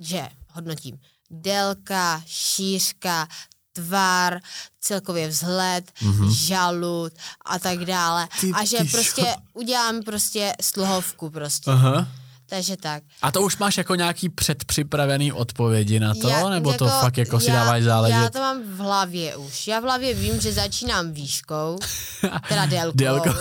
Že hodnotím. Délka, šířka, tvar, celkově vzhled, mm-hmm. žalud a tak dále. Ty, a že ty prostě šo... udělám prostě sluhovku prostě. Aha. Takže tak. A to už máš jako nějaký předpřipravený odpovědi na to? Já, nebo jako, to fakt jako si já, dáváš záležet? Já to mám v hlavě už. Já v hlavě vím, že začínám výškou, teda délkou. Délko.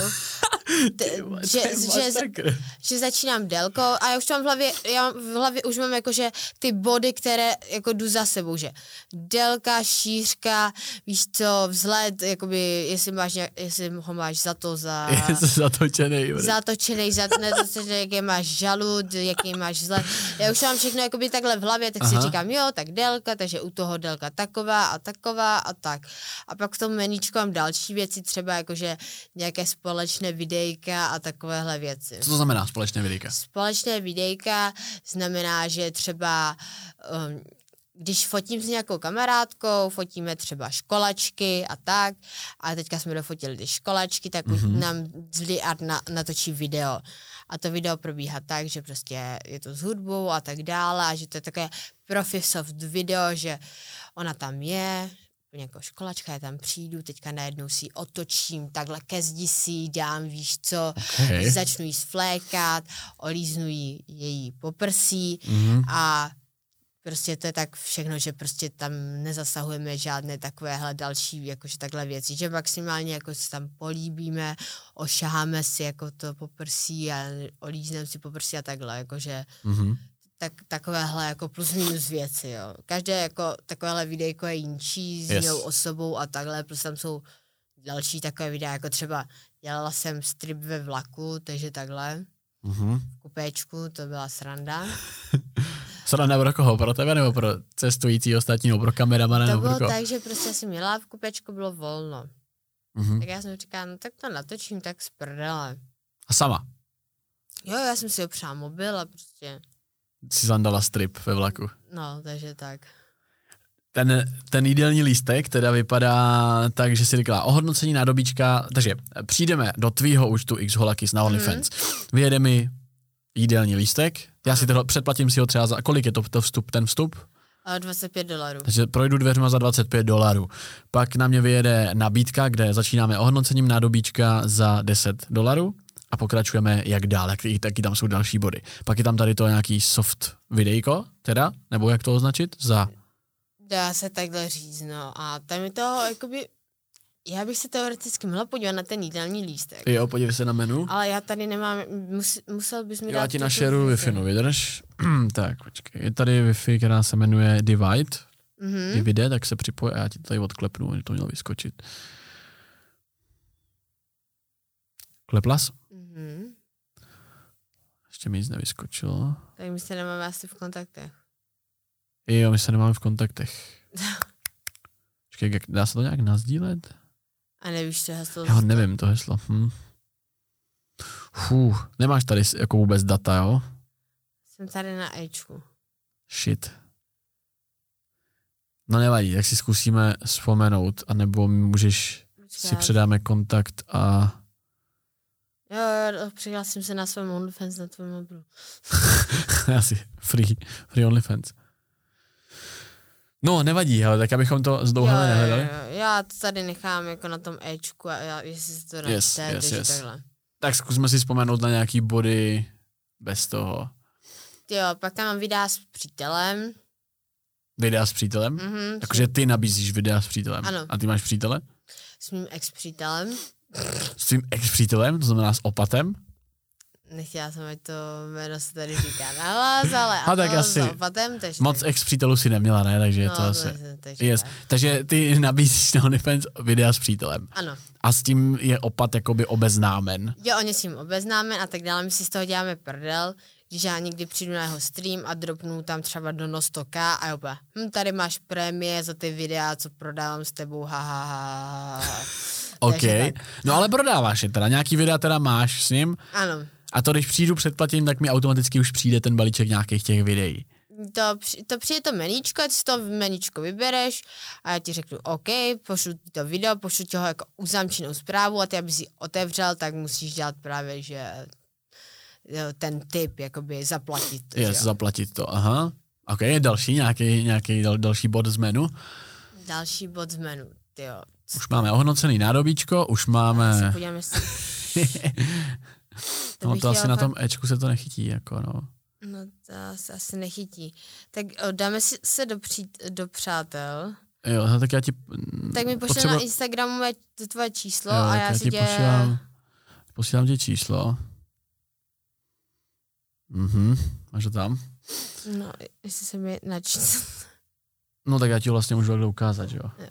T- že, že, že, že začínám délkou a já už mám v hlavě, já v hlavě už mám jakože ty body, které jako jdu za sebou, že délka, šířka, víš co, vzhled, jakoby, jestli, máš nějak, jestli ho máš za to, za... zatočenej. Zatočenej, za, ne, to, jaký máš žalud, jaký máš vzhled. Já už mám všechno jakoby takhle v hlavě, tak Aha. si říkám, jo, tak délka, takže u toho délka taková a taková a tak. A pak v tom meníčku mám další věci, třeba jakože nějaké společné videa, videjka a takovéhle věci. Co to znamená společné videjka? Společné videjka znamená, že třeba um, když fotím s nějakou kamarádkou, fotíme třeba školačky a tak, a teďka jsme dofotili ty školačky, tak mm-hmm. nám zlý art na, natočí video. A to video probíhá tak, že prostě je to s hudbou a tak dále, a že to je takové profi soft video, že ona tam je, jako školačka, já tam přijdu, teďka najednou si ji otočím, takhle ke zdi si ji dám, víš co, okay. začnu ji svlékat, olíznu ji její poprsí mm-hmm. a prostě to je tak všechno, že prostě tam nezasahujeme žádné takovéhle další jakože takhle věci, že maximálně jako se tam políbíme, ošaháme si jako to poprsí a olízneme si poprsí a takhle, jakože mm-hmm. tak takovéhle jako plus minus věci, jo. Každé jako takovéhle videjko je jinčí s yes. jinou osobou a takhle, prostě tam jsou další takové videa, jako třeba dělala jsem strip ve vlaku, takže takhle, mm-hmm. v kupéčku, to byla sranda. Sranda pro koho? Pro tebe nebo pro cestující ostatního, pro kameramana nebo pro koho? To bylo tak, že prostě jsem jela, v kupéčku bylo volno. Mm-hmm. Tak já jsem říkala, no tak to natočím, tak z prdele. A sama? Jo, já jsem si opřela mobil a prostě... si zandala strip ve vlaku. No, takže tak. Ten, ten jídelní lístek teda vypadá tak, že si říkala ohodnocení nádobíčka, takže přijdeme do tvýho účtu xHOLAKYS na OnlyFans. Mm-hmm. Vyjede mi jídelní lístek, já si teda předplatím si ho třeba za, kolik je to, to vstup, ten vstup? dvacet pět dolarů. Takže projdu dveřma za dvacet pět dolarů. Pak na mě vyjede nabídka, kde začínáme ohodnocením nádobíčka za deset dolarů. A pokračujeme jak dál, taky tam jsou další body. Pak je tam tady to nějaký soft videjko, teda, nebo jak to označit, za... Dá se takhle říct, no, a tam je to, jakoby, já bych se teoreticky mohla podívat na ten jídelní lístek. Jo, podívej se na menu. Ale já tady nemám, mus, musel bys mi jo, dát... Já ti našeru Wi-Fi, no, vydrž. Tak, počkej, je tady Wi-Fi, která se jmenuje Divide. Mm-hmm. Divide, tak se připojí a já ti tady odklepnu, že to mělo vyskočit. Kleplas? Hmm. Ještě mi nic nevyskočilo. Tak my se nemáme asi v kontaktech. Jo, my se nemáme v kontaktech. Počkej, dá se to nějak nazdílet? A nevíš, to heslo? Já nevím to heslo. Hm. Fuh, nemáš tady jako vůbec data, jo? Jsem tady na Ečku. Shit. No nevadí, tak si zkusíme vzpomenout, anebo můžeš, počkej, si předáme kontakt a... Jo, jo, přihlásím se na svém OnlyFans na tvém mobilu. Asi free, free OnlyFans. No, nevadí, ale tak abychom to zdouhali nehledali. Já to tady nechám jako na tom Ečku a já, jestli se to načte, yes, yes, yes. takhle. Tak zkusme si vzpomenout na nějaký body bez toho. Jo, pak tam mám videa s přítelem. Videa s přítelem? Mm-hmm, takže ty nabízíš videa s přítelem. Ano. A ty máš přítele? S mým ex-přítelem. S tím ex-přítelem, to znamená s opatem? Nechtěla jsem, ať to jméno se tady říká nahlas, ale a, a tak asi. S opatem. Takže moc ex-přítelů si neměla, ne? Takže no, to asi. Takže, yes. takže ty nabízíš na OnlyFans videa s přítelem. Ano. A s tím je opat jakoby obeznámen. Jo, on je s tím obeznámen a tak dále. My si z toho děláme prdel, když já někdy přijdu na jeho stream a dropnu tam třeba do sto tisíc a opa, hm, tady máš prémie za ty videa, co prodávám s tebou, ha, ha, ha, ha. OK, no ale prodáváš je teda, nějaký videa teda máš s ním. Ano. A to když přijdu předplatím, tak mi automaticky už přijde ten balíček nějakých těch videí. To, to přijde to meníčko, ty si to meníčko vybereš a já ti řeknu OK, pošlu ti to video, pošlu ti ho jako uzamčenou zprávu a ty, aby si otevřel, tak musíš dělat právě, že ten tip, jakoby zaplatit. Yes, zaplatit to, aha. OK, další, nějaký, nějaký dal, další bod z menu. další bod z menu, tyjo. Už máme ohodnocený nádobíčko, už máme... Já se podívám, jestli... to no to asi na tom Ečku se to nechytí, jako no. No to se asi nechytí. Tak o, dáme si, se do, přít, do přátel. Jo, tak já ti... Tak mi pošle potřeba... na Instagramu to tvoje číslo, jo, a já, já si tě... Posílám, posílám ti číslo. Mhm, máš to tam? No, jestli se mi načísl. No tak já ti vlastně můžu takhle ukázat, že jo. jo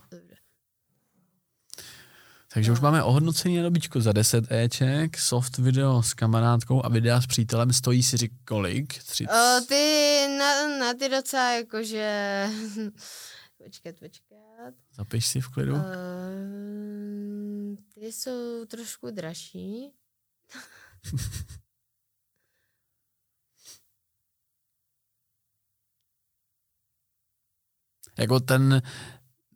Takže no. Už máme ohodnocený nádobíčko za deset éček, soft video s kamarádkou a videa s přítelem stojí si řík kolik? třicet O, ty, na, na ty docela jakože... počkat, počkat. Zapiš si v klidu. Uh, ty jsou trošku dražší. Jako ten...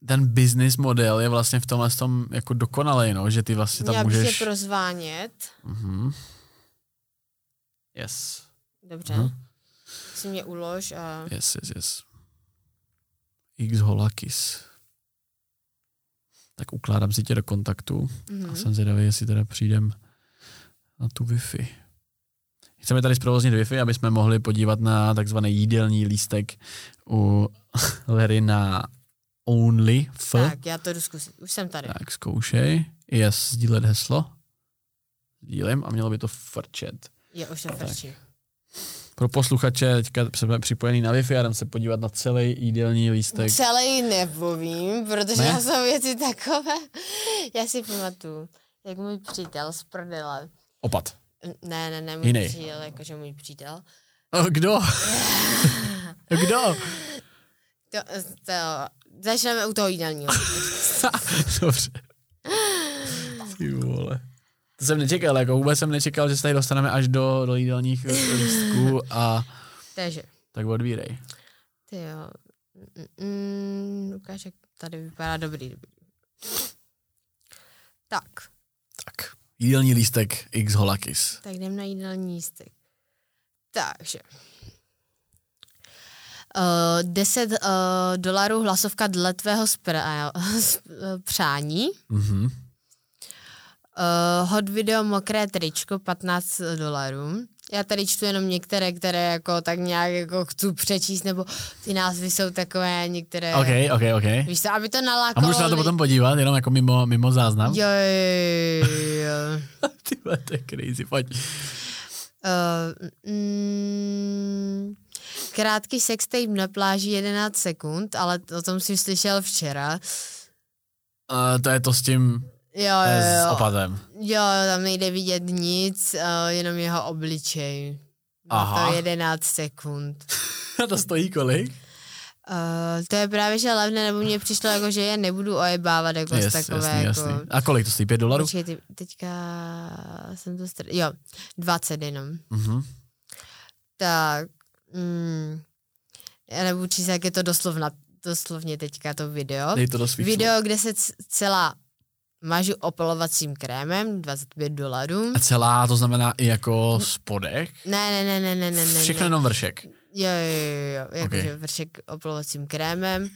ten business model je vlastně v tomhle tom jako dokonalej, no, že ty vlastně tam já můžeš... Já bych se prozvánět. Uh-huh. Yes. Dobře. Uh-huh. Si mě ulož a... Yes, yes, yes. xHOLAKYS. Tak ukládám si tě do kontaktu. Uh-huh. A jsem zvědavý, jestli teda přijdem na tu Wi-Fi. Chceme tady zprovoznit Wi-Fi, aby jsme mohli podívat na takzvaný jídelní lístek u Larry na Only F. Tak, já to jdu zkusit. Už jsem tady. Tak, zkoušej. Yes, sdílet heslo. Sdílím a mělo by to frčet. Je, už to frčí. Pro posluchače, teďka jsme připojení na Wi-Fi a jdem se podívat na celý jídelní lístek. Celý nepovím, protože ne? Já jsem věci takové. Já si pamatuju, jak můj přítel z prdele. Opat. Ne, ne, ne, můj Jinej. přítel, jakože můj přítel. O, kdo? Kdo? To, to, začneme u toho jídelního. Dobře. Ty vole. To jsem nečekal, jako vůbec jsem nečekal, že se tady dostaneme až do, do jídelních lístků a... Takže. Tak odvírej. Ty jo. Mm, ukáž, jak tady vypadá dobrý, dobrý. Tak. Tak. Jídelní lístek xHOLAKYS. Tak jdem na jídelní lístek. Takže. Uh, deset uh, dolarů hlasovka dle tvého spra- uh, přání. Mm-hmm. Uh, hot video mokré tričko patnáct dolarů. Já tady čtu jenom některé, které jako tak nějak jako chci přečíst, nebo ty názvy jsou takové některé. Okay, okay, okay. Víš co, aby to nalákalo. A můžu se na to potom podívat, jenom jako mimo, mimo záznam? Jo, jo, jo. Tyhle, to je crazy, pojď. Uh, mm, krátký sextape na pláži jedenáct sekund, ale o tom jsi slyšel včera. Uh, to je to s tím jo, jo, jo. s Opatem. Jo, tam nejde vidět nic, uh, jenom jeho obličej. Aha. To jedenáct sekund. A to stojí kolik? Uh, to je právě, že levné, nebo mně přišlo, jako, že je nebudu ojebávat jako yes, takové. Jasný, jasný. Jako... A kolik to stojí? pět dolarů? Počkej, ty, teďka jsem to str... Jo, dvacet jenom. Uh-huh. Tak... Mm, já nebudu číst, jak je to doslovna, doslovně teďka to video. Dej to do svých video, slov. Kde se celá mažu opalovacím krémem, dvacet pět dolarů. A celá, to znamená i jako spodek? Ne, ne, ne, ne, ne, ne. ne Všechno jenom vršek? Jo, jo, jo, jakože okay. Vršek opalovacím krémem.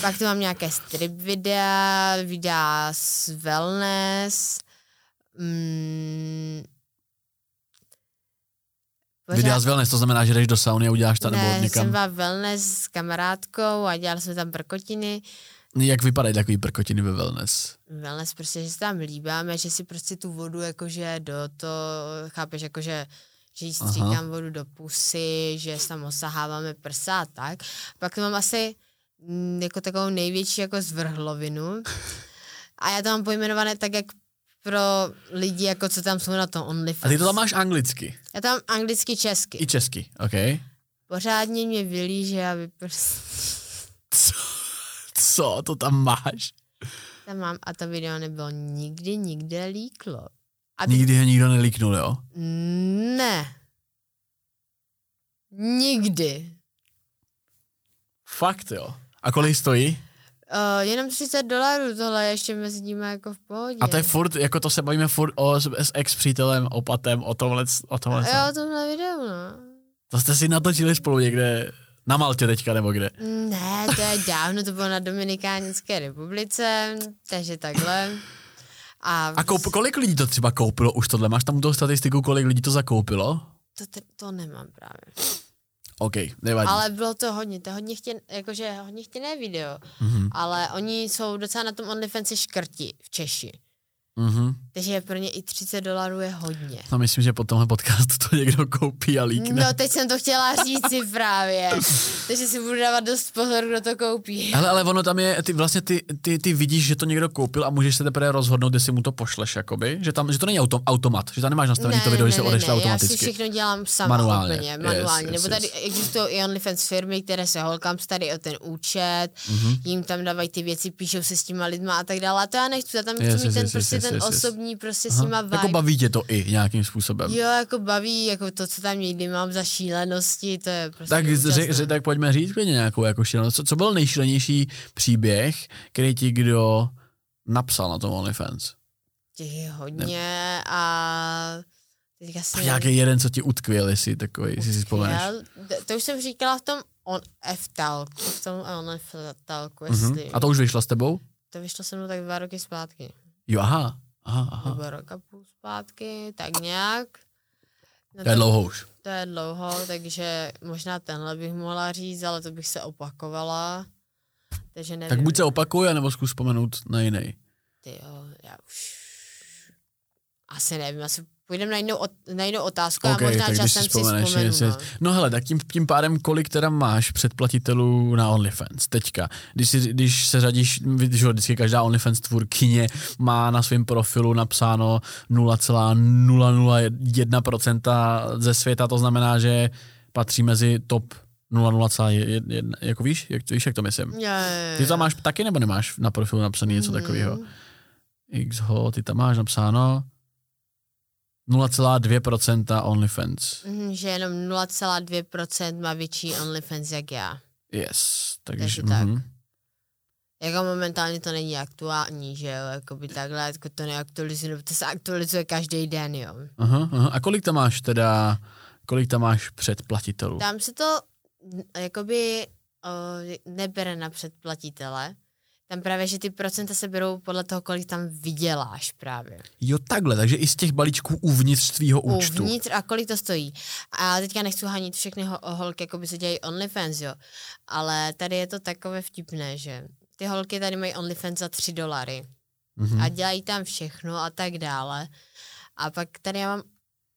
Pak tu mám nějaké strip videa, videa z wellness, mm, videa z wellness, to znamená, že jdeš do sauny a uděláš tam ne, nebo někam? Ne, jsem byla wellness s kamarádkou a dělali jsme tam prkotiny. Jak vypadají takový prkotiny ve wellness? Wellness prostě, že se tam líbáme, že si prostě tu vodu jakože do to, chápeš, jakože, že jí stříkám vodu do pusy, že se tam osaháváme prsa a tak. Pak to mám asi jako takovou největší jako zvrhlovinu a já to mám pojmenované tak, jak pro lidi, jako co tam jsou na tom OnlyFans. A ty to tam máš anglicky? Já tam anglicky, česky. I česky, ok. Pořádně mě vylíže a vyprstí. Co? Co? To tam máš? Tam mám a to video nebylo nikdy, nikde líklo. Aby... Nikdy ho nikdo nelíknul, jo? Ne. Nikdy. Fakt, jo? A kolik stojí? Uh, jenom třicet dolarů, tohle ještě mezi nimi jako v pohodě. A to je furt, jako to se bavíme furt o, s ex-přítelem, opatem, o tomhle. O tomhle jo, o tomhle videu, no. To jste si natočili spolu někde Na Maltě teďka nebo kde? Ne, to je dávno, to bylo na Dominikánské republice, takže takhle. A, a koup, kolik lidí to třeba koupilo už tohle? Máš tam tu statistiku, kolik lidí to zakoupilo? To, te, to nemám právě. OK, nevadí. Ale bylo to hodně, to je hodně, chtěn, jakože hodně chtěné video, mm-hmm. ale oni jsou docela na tom OnlyFansi škrti v Češi. Mm-hmm. Takže pro ně i třicet dolarů je hodně. No myslím, že po tomhle podcastu to někdo koupí a líkne. No teď jsem to chtěla říct si právě. Takže si budu dávat dost pozor, kdo to koupí. Hele, ale ono tam je, ty vlastně ty, ty, ty vidíš, že to někdo koupil a můžeš se teprve rozhodnout, jestli mu to pošleš, jakoby. Že, tam, že to není autom, automat, že tam nemáš nastavený ne, to video, ne, že se odešle automaticky. Já si všechno dělám sama manuálně. Úplně, manuálně. Yes, yes, Nebo tady yes. existují i OnlyFans firmy, které se holkám starý o ten účet, mm-hmm. jim tam dávají ty věci, píšou se s těma lidma a tak dále. A to já nechci, já tam yes, chci yes, mít ten yes, prostě yes, ten yes, osobní prostě Aha. s nima vibe. Jako baví tě to i nějakým způsobem. Jo, jako baví, jako to, co tam někdy mám za šílenosti, to je prostě tak, řek, řek, tak pojďme říct klidně nějakou jako šílenost. Co, co byl nejšílenější příběh, který ti kdo napsal na tom OnlyFans? Těch je hodně ne. a... Jasně, a nějaký jeden, co ti utkvěl, jestli takový, utkvěl. Jestli si vzpomeneš. To už jsem říkala v tom on F-talku, v tom on-f-talku, jestli... Uh-huh. A to už vyšlo s tebou? To vyšlo se mnou tak dva roky zpátky. Jo, aha. Aha, aha. Nebo rok a půl zpátky, tak nějak. No to je dlouho už. To je dlouho, takže možná tenhle bych mohla říct, ale to bych se opakovala. Takže nevím. Tak buď se opakuj, nebo zkus vzpomenout na jiný. Tyjo, já už... Asi nevím, asi půjdeme na jinou, ot, na jinou otázku okay, a možná časem si vzpomeneš, si vzpomenu. No. no hele, tak tím, tím pádem, kolik teda máš předplatitelů na OnlyFans teďka? Když, si, když se řadíš, když vždycky každá OnlyFans tvůrkyně má na svém profilu napsáno nula celá nula nula jedna procenta ze světa, to znamená, že patří mezi top nula celá nula jedna, jako víš, jak, víš, jak to myslím? Je, je, je. Ty to máš taky, nebo nemáš na profilu napsaný něco mm. takového? xHO, ty tam máš napsáno nula celá dvě procenta OnlyFans. Mm, že jenom nula celá dvě procenta má větší OnlyFans jak já. Yes. Takže, takže tak. Mm. Jako momentálně to není aktuální, že jo, jakoby takhle, jako to neaktualizuje, to se aktualizuje každý den, jo. Aha, aha. A kolik tam máš teda, kolik tam máš předplatitelů? Tam se to, jakoby, o, nebere na předplatitele. Tam právě, že ty procenta se berou podle toho, kolik tam vyděláš právě. Jo, takhle, takže i z těch balíčků uvnitř tvýho účtu. Uvnitř a kolik to stojí. A teďka nechci hanit všechny ho- holky, jako by se dělají OnlyFans, jo. Ale tady je to takové vtipné, že ty holky tady mají OnlyFans za tři dolary. Mm-hmm. A dělají tam všechno a tak dále. A pak tady já mám,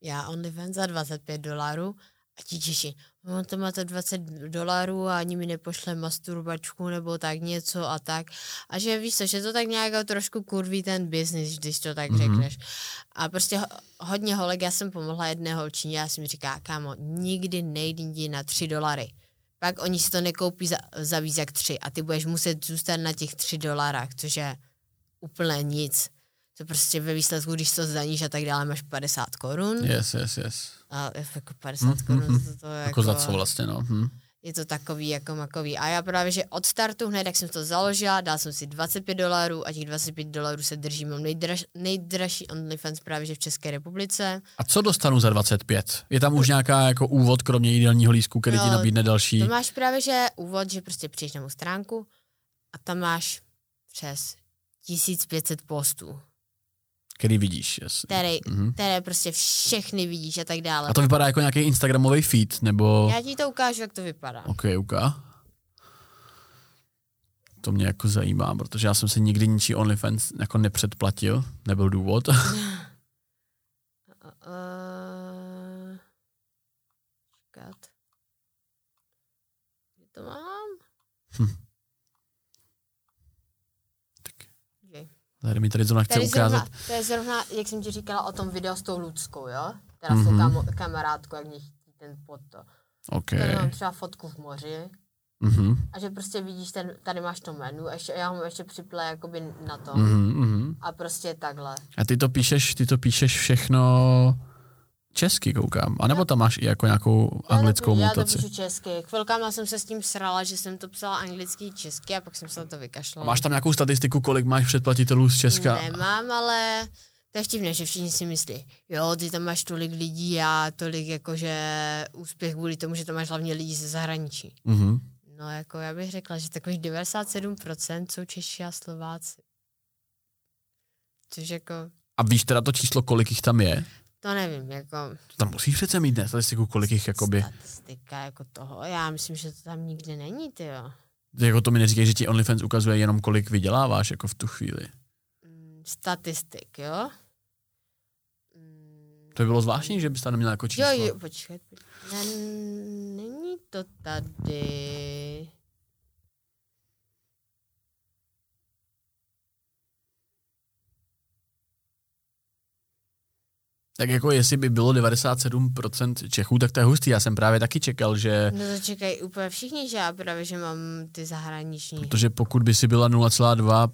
já OnlyFans za dvacet pět dolarů a ti Češi, no to má to dvacet dolarů a ani mi nepošle masturbačku nebo tak něco a tak. A že víš co, že to tak nějak trošku kurví ten biznis, když to tak mm-hmm. řekneš. A prostě ho, hodně holek, já jsem pomohla jedné holčině, já jsem říká, kámo, nikdy nejdi na tři dolary. Pak oni si to nekoupí za, za víc jak tři a ty budeš muset zůstat na těch tři dolarách, což je úplně nic. To prostě ve výsledku, když to zdaníš a tak dále, máš padesát korun. Yes, yes, yes. A jako padesát korun mm, mm, to, to jako... Jako za co vlastně, no. Hm. Je to takový jako makový. A já právě, že od startu hned, jak jsem to založila, dal jsem si dvacet pět dolarů a těch dvacet pět dolarů se držím. Mám nejdraž, nejdražší OnlyFans právě, že v České republice. A co dostanu za dvacet pět? Je tam už nějaká jako úvod, kromě jídelního lístku, který no, ti nabídne další? To máš právě, že úvod, že prostě přijdeš na mou stránku a tam máš přes tisíc pět set postů. Který vidíš, jasně. Které, mm-hmm. které prostě všechny vidíš a tak dále. A to vypadá jako nějaký instagramový feed, nebo... Já ti to ukážu, jak to vypadá. Ok, uká. To mě jako zajímá, protože já jsem se nikdy ničí OnlyFans jako nepředplatil, nebyl důvod. uh, uh, Kde to mám? Hm. Tady mi tady zrovna chce tady zrovna, ukázat. To je zrovna, jak jsem ti říkala o tom videu s tou Luckou, jo? Teda mm-hmm. s tou kam- kamarádkou, jak mě chytí ten pot to. Okay. Tady mám třeba fotku v moři. Mm-hmm. A že prostě vidíš, ten, tady máš to menu, ještě, já ho ještě připlej jakoby na tom. Mm-hmm. A prostě takhle. A ty to píšeš, ty to píšeš všechno česky, koukám. A nebo tam máš i jako nějakou anglickou já to, mutaci? Já to píšu česky. Chvilkama jsem se s tím srala, že jsem to psala anglicky česky a pak jsem se to vykašlala. Máš tam nějakou statistiku, kolik máš předplatitelů z Česka? Nemám, ale To je vtipné, že všichni si myslí, jo, ty tam máš tolik lidí a tolik jakože úspěch kvůli tomu, že tam máš hlavně lidi ze zahraničí. Mm-hmm. No jako já bych řekla, že takových devadesát sedm procent jsou Češi a Slováci. Což jako... A víš teda to číslo, kolik jich tam je? To nevím, jako... To tam musíš přece mít, ne? Statistiku, kolik jich jakoby... Statistika jako toho, já myslím, že to tam nikde není, ty jo. Jako to mi neříkej, že ti OnlyFans ukazuje jenom, kolik vyděláváš jako v tu chvíli. Statistik, jo? To by bylo zvláštní, že bys tam neměla jako číslo. Jo, jo, počkej. Ne, není to tady. Tak jako jestli by bylo devadesát sedm procent Čechů, tak to je hustý. Já jsem právě taky čekal, že... No to čekají úplně všichni, že já právě, že mám ty zahraniční. Protože pokud by si byla nula celá dva,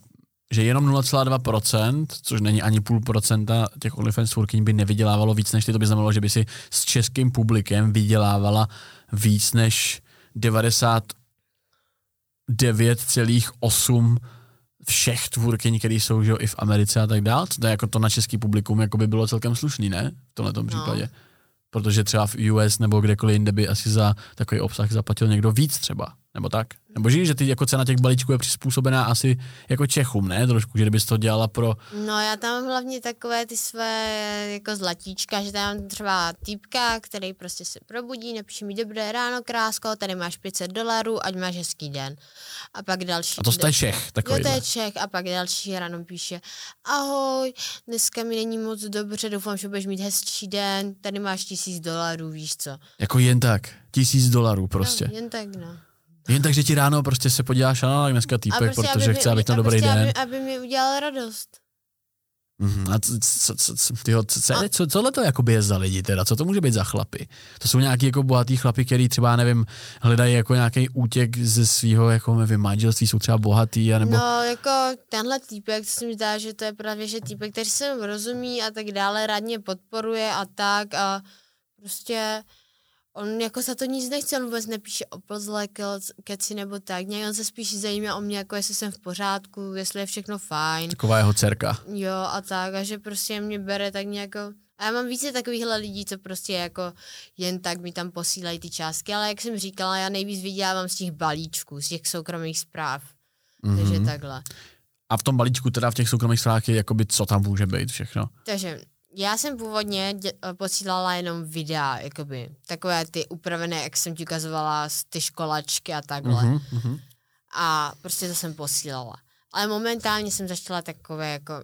že jenom nula celá dva procenta, což není ani půl procenta těch OnlyFans tvorkyň by nevydělávalo víc než ty, to by znamenalo, že by si s českým publikem vydělávala víc než devadesát devět celá osm procenta všech tvůrkyň, který jsou že, i v Americe a tak dál. To, jako to na český publikum jako by bylo celkem slušný, ne? V tomhletom no. případě. Protože třeba v U S nebo kdekoliv jinde by asi za takový obsah zaplatil někdo víc třeba. Nebo tak? Nebo že ty jako cena těch balíčků je přizpůsobená asi jako Čechům, ne? Trošku, že kdybys to dělala pro... No já tam mám hlavně takové ty své jako zlatíčka, že tam mám třeba týpka, který prostě se probudí, napíše mi dobré ráno, krásko, tady máš pět set dolarů, ať máš hezký den. A pak další... A to jste Čech takový. Jo, to je Čech. A pak další ráno píše ahoj, dneska mi není moc dobře, doufám, že budeš mít hezčí den, tady máš tisíc dolarů, víš co. Jako jen tak, tisíc dolarů prostě. No, jen tak, no. Jen tak, že ti ráno prostě se podíváš a no, dneska týpek, prostě, protože aby chce, aby to dobrý prostě, den. Aby, aby mi udělal radost. Mm-hmm. A co, co, co, tyho, co, a... co, co to jakoby je za lidi teda? Co to může být za chlapy? To jsou nějaký jako bohatý chlapy, který třeba, nevím, hledají jako nějaký útěk ze svého, jako nevím, manželství, jsou třeba bohatý, anebo... No, jako tenhle týpek, to se mi zdá, že to je právě, že týpek, který se rozumí a tak dále, rád mě podporuje a tak a prostě... On jako za to nic nechce, on vůbec nepíše o puzzle, keci nebo tak. Nějak on se spíš zajímá o mě, jako jestli jsem v pořádku, jestli je všechno fajn. Taková jeho dcerka. Jo a tak, a že prostě mě bere tak nějak. A já mám více takovýchhle lidí, co prostě jako jen tak mi tam posílají ty částky, ale jak jsem říkala, já nejvíc vydělávám z těch balíčků, z těch soukromých zpráv. Mm-hmm. Takže takhle. A v tom balíčku teda v těch soukromých zprávách je jakoby co tam může být všechno? Takže... Já jsem původně dě- posílala jenom videa, jakoby, takové ty upravené, jak jsem ti ukazovala, ty školačky a takhle. Mm-hmm. A prostě to jsem posílala. Ale momentálně jsem začala takové, jako,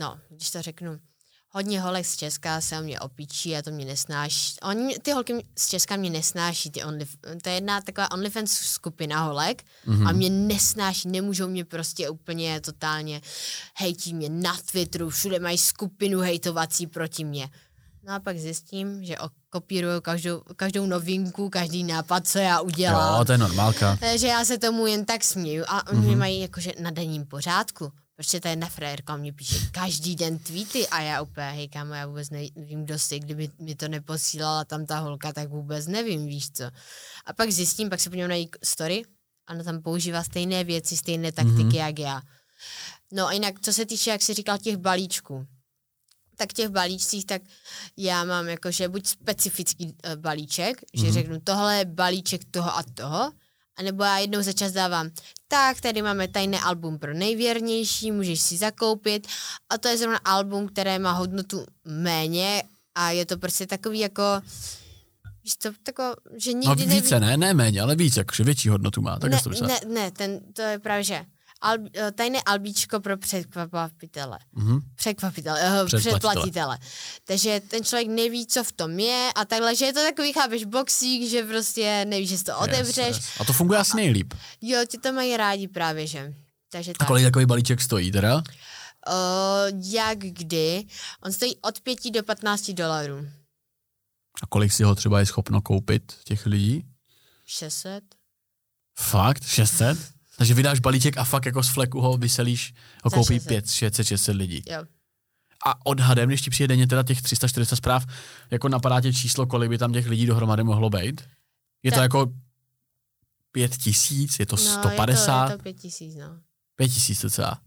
no, když to řeknu, hodně holek z Česka se o mě opíčí a to mě nesnáší. Oni, ty holky z Česka mě nesnáší, ty only, to je jedna taková OnlyFans skupina holek mm-hmm. a mě nesnáší, nemůžou mě prostě úplně totálně hejtí mě na Twitteru, všude mají skupinu hejtovací proti mě. No a pak zjistím, že kopíruju každou, každou novinku, každý nápad, co já udělám. Jo, to je normálka. Takže já se tomu jen tak směju a oni mm-hmm. mají jakože na denním pořádku. Protože ta jedna frérka mě píše každý den tweety a já úplně, hej kámo, já vůbec nevím, kdo jsi, kdyby mi to neposílala tam ta holka, tak vůbec nevím, víš co. A pak zjistím, pak se podívám na její story a ona tam používá stejné věci, stejné taktiky, mm-hmm. jak já. No a jinak, co se týče, jak jsi říkal, těch balíčků, tak těch balíčcích, tak já mám jakože buď specifický uh, balíček, mm-hmm. že řeknu, tohle je balíček toho a toho, anebo já jednou za čas dávám, tak tady máme tajné album pro nejvěrnější, můžeš si zakoupit a to je zrovna album, které má hodnotu méně a je to prostě takový jako, víš to, tako, že nikdy no více, neví... ne, ne méně, ale víc, jakože větší hodnotu má. Tak ne, ne, ne, ten, to je právě, že Al, tajné albíčko pro překvapitele. Mm-hmm. Překvapitele, eh, předplatitele. předplatitele. Takže ten člověk neví, co v tom je a takhle, že je to takový, chápeš, boxík, že prostě nevíš, že to otevřeš. Yes, yes. A to funguje a, asi nejlíp. Jo, ti to mají rádi právě, že. Takže tak. A kolik takový balíček stojí teda? Uh, jak kdy. On stojí od pěti do patnácti dolarů. A kolik si ho třeba je schopno koupit těch lidí? šest set. Fakt? šest set? Takže vydáš balíček a fakt jako z fleku ho vyselíš, ho koupí pět set, šest set lidí. Jo. A odhadem, když ti přijde denně teda těch tři sta čtyři sta zpráv, jako napadá tě číslo, kolik by tam těch lidí dohromady mohlo být? Je tak. To jako pět tisíc, je to no, sto padesát? Je to, je to pět tisíc, no. Pět tisíc docela.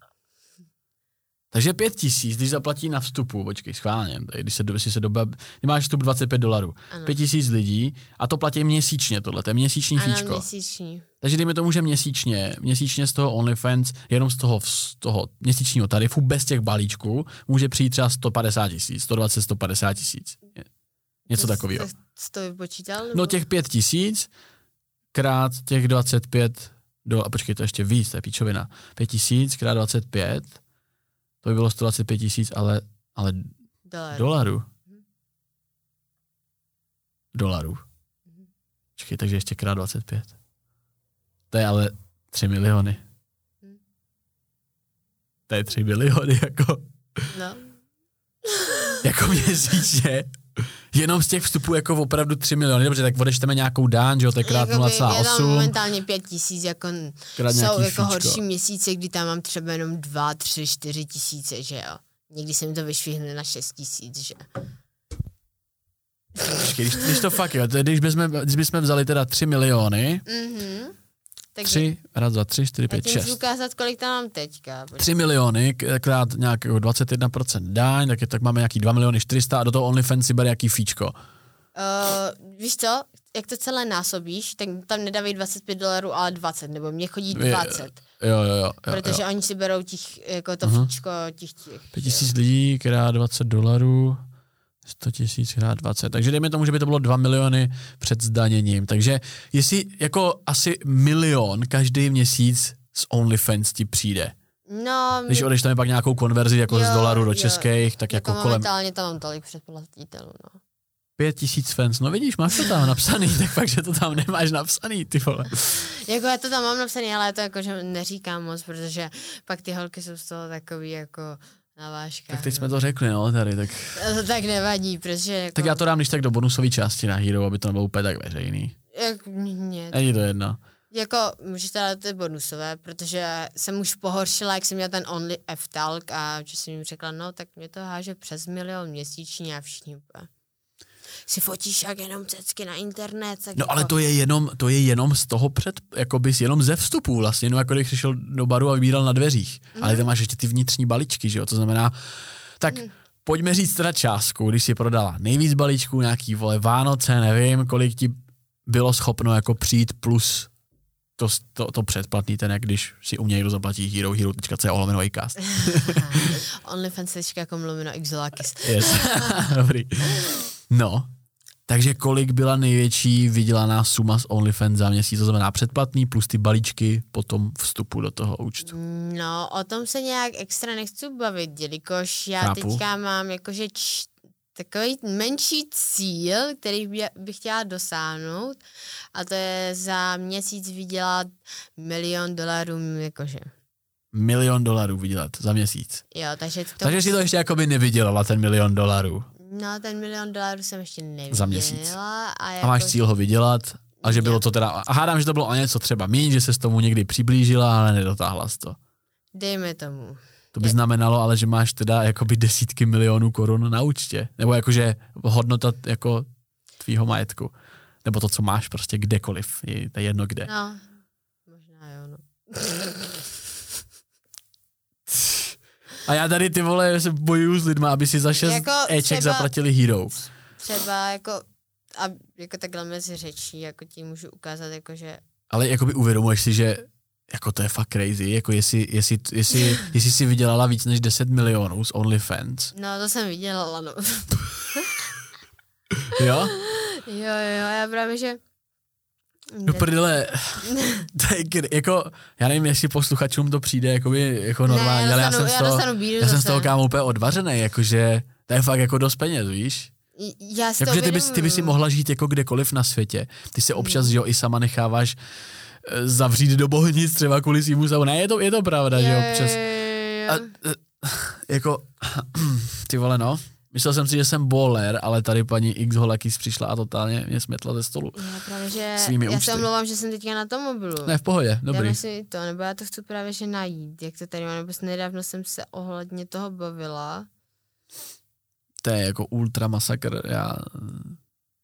Takže pět tisíc, když zaplatí na vstupu, počkej, schválně, když se, když se doba, máš vstup dvacet pět dolarů, ano. pět tisíc lidí a to platí měsíčně tohle, to je měsíční ano, fíčko. Měsíční. Takže dejme tomu, že měsíčně, měsíčně z toho OnlyFans, jenom z toho, z toho měsíčního tarifu, bez těch balíčků, může přijít třeba sto padesát tisíc, sto dvacet, sto padesát tisíc, něco takového. Jsi to vypočítal? No těch pět tisíc krát těch dvacet pět, do, a počkej, to ještě víc, to je píčovina, pět tisíc krát dvacet pět, to by bylo sto dvacet pět tisíc, ale, ale dolarů. Dolarů. Mhm. Čekaj, takže ještě krát dvacet pět. To je ale tři miliony. Mhm. To je tři miliony, jako. No. Jako měsíčně. Jenom z těch vstupů jako opravdu tři miliony. Dobře, tak odečteme nějakou daň, že jo, to je krát nula celá osm. Je tam momentálně pět tisíc, jako jsou jako horší měsíce, kdy tam mám třeba jenom dva, tři, čtyři tisíce, že jo. Někdy se mi to vyšvihne na šest tisíc, že když, když to fakt jo, když bychom, když bychom vzali teda tři miliony, mm-hmm. Takže, tři, raz, dva, tři, čtyři, pět, šest. Já ti ukázat, kolik tam mám teďka. tři miliony, krát nějakého dvacet jedna procent daň, tak, je, tak máme nějaký dva miliony čtyři sta a do toho OnlyFans si bere jaký fíčko. Uh, víš co, jak to celé násobíš, tak tam nedávají dvacet pět dolarů, ale dvacet, nebo mě chodí dvacet. Je, jo, jo, jo. Protože jo. Oni si berou těch, jako to uh-huh. fíčko těch těch. pět tisíc lidí, krát dvacet dolarů. sto tisíc krát dvacet, takže dejme tomu, že by to bylo dva miliony před zdaněním. Takže jestli jako asi milion každý měsíc z OnlyFans ti přijde. No, když odečteme pak nějakou konverzi jako jo, z dolarů do jo, českých, tak jako, jako kolem... Momentálně tam mám tolik předplatitelů, no. Pět tisíc fans, no vidíš, máš to tam napsaný, tak fakt, že to tam nemáš napsaný, ty vole. Jako já to tam mám napsaný, ale já to jako, že neříkám moc, protože pak ty holky jsou z toho takový jako... Vážka, tak teď no. Jsme to řekli, no, tady, tak... To tak nevadí, protože... Jako... Tak já to dám když tak do bonusové části na Hero, aby to nebylo úplně tak veřejný. Jak, ne. Není to jedno. Jako, můžete dát ty bonusové, protože jsem už pohoršila, jak jsem měla ten Only F Talk a že jsem jim řekla, no, tak mě to háže přes milion měsíčně a všichni úplně... Si fotíš jak jenom cecky na internet. Tak no jako... ale to je jenom, to je jenom z toho před, jakoby jenom ze vstupu vlastně, no jako když jsi šel do baru a vybíral na dveřích, mm. ale tam máš ještě ty vnitřní balíčky, že jo, to znamená, tak mm. pojďme říct teda částku, když si prodala nejvíc balíčků, nějaký vole Vánoce, nevím, kolik ti bylo schopno jako přijít plus to, to, to předplatný ten, jak když si u mě někdo zaplatí herohero tečka co lomeno acast. Onlyfans tečka com lomeno xholakys. Yes, dobrý. No, takže kolik byla největší vydělaná suma z OnlyFans za měsíc, to znamená předplatný plus ty balíčky potom vstupu do toho účtu? No, o tom se nějak extra nechci bavit, jelikož já Chápu. teďka mám jakože č- takový menší cíl, který bych chtěla dosáhnout a to je za měsíc vydělat milion dolarů jakože. Milion dolarů vydělat za měsíc? Jo, takže... To takže si to ještě jakoby nevydělala ten milion dolarů? No, ten milion dolarů jsem ještě neviděla. Za měsíc. A, jako... a máš cíl ho vydělat? A že bylo to teda... A hádám, že to bylo o něco třeba míň, že se s tomu někdy přiblížila, ale nedotáhla jsi to. Dejme tomu. To by Je. znamenalo, ale že máš teda jakoby desítky milionů korun na účtě. Nebo jakože hodnota jako tvýho majetku. Nebo to, co máš prostě kdekoliv. Je to jedno kde. No, možná jo, no. A já tady ty vole se bojuju s lidma, aby si za šest jako Eček třeba, zaplatili Hero. Třeba jako, a jako takhle mezi řečí, jako ti můžu ukázat, jakože... Ale jakoby uvědomuješ si, že jako to je fakt crazy, jako jestli, jestli, jestli, jestli si vydělala víc než deset milionů z OnlyFans. No to jsem vydělala, no. Jo? Jo, jo, já právě, že... No prdele, jako, já nevím, jestli posluchačům to přijde jakoby, jako normálně, ne, já dostanu, ale já jsem, já z, toho, já jsem z toho kámo úplně odvařenej, jakože to je fakt jako dost peněz, víš? Já jakože ty bys, ty bys si mohla žít jako kdekoliv na světě, ty se občas, že jo, i sama necháváš zavřít do bohnic třeba kvůli svýmu samu, ne, je to, je to pravda, je, že občas. A, jako, ty vole no. Myslel jsem si, že jsem bowler, ale tady paní xHOLAKYS přišla a totálně mě smetla ze stolu. Já právě, že svými já účty. Se omlouvám, že jsem teďka na tom mobilu. Ne, v pohodě, dobrý. Já si to, nebo já to chci právě, že najít, jak to tady mám, nebo nedávno jsem se ohledně toho bavila. To je jako ultra masakr, já,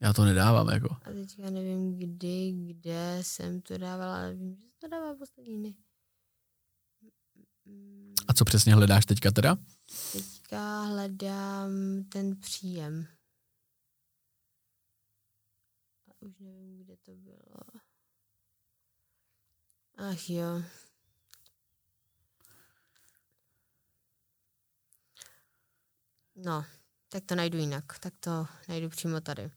já to nedávám, jako. A teďka nevím, kdy, kde jsem to dávala, ale vím, že to dává poslední dny. A co přesně hledáš teďka teda? Teďka hledám ten příjem. A už nevím, kde to bylo. Ach jo. No, tak to najdu jinak. Tak to najdu přímo tady.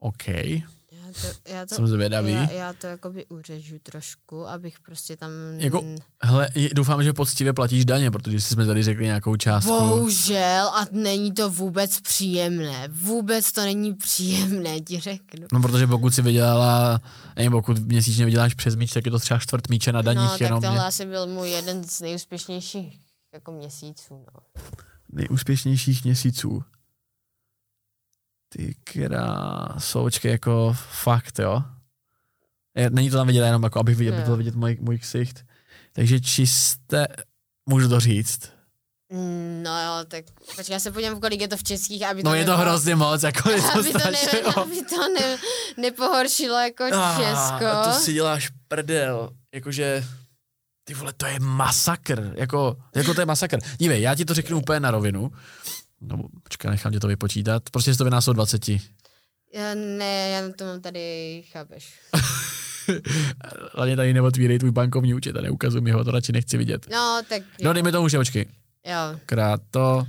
OK. Já to, já to, jsem zvědavý. Já, já to jakoby uřežu trošku, abych prostě tam... Jako, hele, doufám, že poctivě platíš daně, protože jsme tady řekli nějakou částku. Bohužel, a není to vůbec příjemné. Vůbec to není příjemné, ti řeknu. No, protože pokud si vydělala, nevím, pokud měsíčně vyděláš přes míč, tak je to třeba čtvrt míče na daních. No, jenom tak tohle mě... asi byl můj jeden z nejúspěšnějších jako měsíců, no. Nejúspěšnějších měsíců. Ty krásoučky, jako fakt, jo. Není to tam vidět jenom, jako abych viděl, aby to vidět můj, můj ksicht. Takže čisté, můžu to říct. No jo, tak počkej, já se podívám, kolik je to v českých, aby to... No je to nebylo, hrozně moc, jako je to strašilo. Aby to, ne, aby to ne, nepohoršilo jako ah, Česko. A to si děláš prdel, jakože... Ty vole, to je masakr, jako, jako to je masakr. Dívej, já ti to řeknu úplně na rovinu. No, počkej, nechám tě to vypočítat. Prostě je to vynásob dvacet. Já ne, já to mám tady, chápeš. Hlavně tady neotvírej tvůj bankovní účet a neukazuj mi ho, to radši nechci vidět. No, tak... No, dejme tomu už, počkej. Jo. Krát to...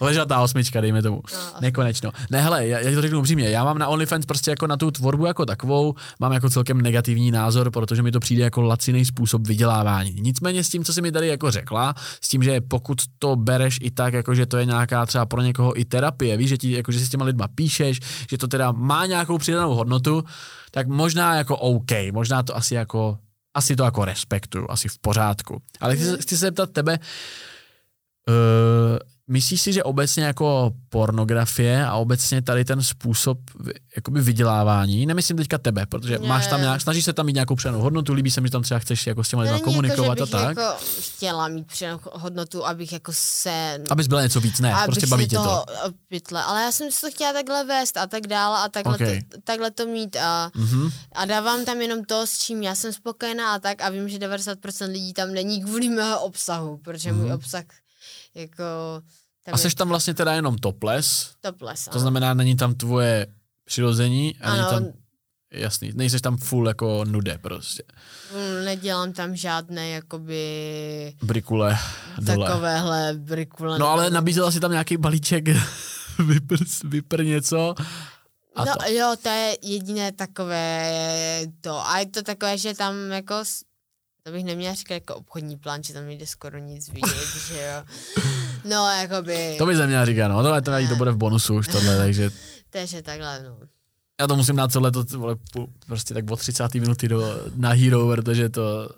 Ležatá osmička, dejme tomu. No, nekonečno. Ne, hele, já, já ti to řeknu upřímně, já mám na OnlyFans prostě jako na tu tvorbu jako takovou, mám jako celkem negativní názor, protože mi to přijde jako lacinej způsob vydělávání. Nicméně s tím, co jsi mi tady jako řekla, s tím, že pokud to bereš i tak, jakože to je nějaká třeba pro někoho i terapie, víš, že ti, jakože si s těma lidma píšeš, že to teda má nějakou přidanou hodnotu, tak možná jako OK, možná to asi jako, asi to jako respektuju, asi v pořádku. Ale chci, chci se zeptat tebe, uh, myslíš si, že obecně jako pornografie a obecně tady ten způsob jakoby vydělávání, nemyslím teďka tebe, protože ne. máš tam nějak, snažíš se tam mít nějakou přidanou hodnotu, líbí se mi, že tam třeba chceš jako s těma lidma komunikovat jako, a tak. Jako chtěla mít přidanou hodnotu, abych jako se... Abys byla něco víc, ne, prostě baví tě to. Pytle. Ale já jsem si to chtěla takhle vést a tak dále a takhle, okay. to, takhle to mít a, mm-hmm. a dávám tam jenom to, s čím já jsem spokojená a tak a vím, že devadesát procent lidí tam není kvůli mého obsahu, protože mm-hmm. můj obsah jako... A seš tam vlastně teda jenom topless, topless to znamená, není tam tvoje přirození, ani ano. tam, jasný, nejseš tam full jako nude prostě. Nedělám tam žádné jakoby... Brikule, dole. Takovéhle brikule. No ale nabízela si tam nějaký balíček, vypr, vypr něco. A no to. Jo, to je jediné takové to, a je to takové, že tam jako... To bych neměla říkat jako obchodní plán, že tam nejde skoro nic vidět, že jo. No, jakoby... To bych neměla říkat, no, tohle to, najít, to bude v bonusu už tohle, takže... takže takhle, no. Já to musím dát celé to, vole, prostě tak od třicáté minuty do, na Hero, protože to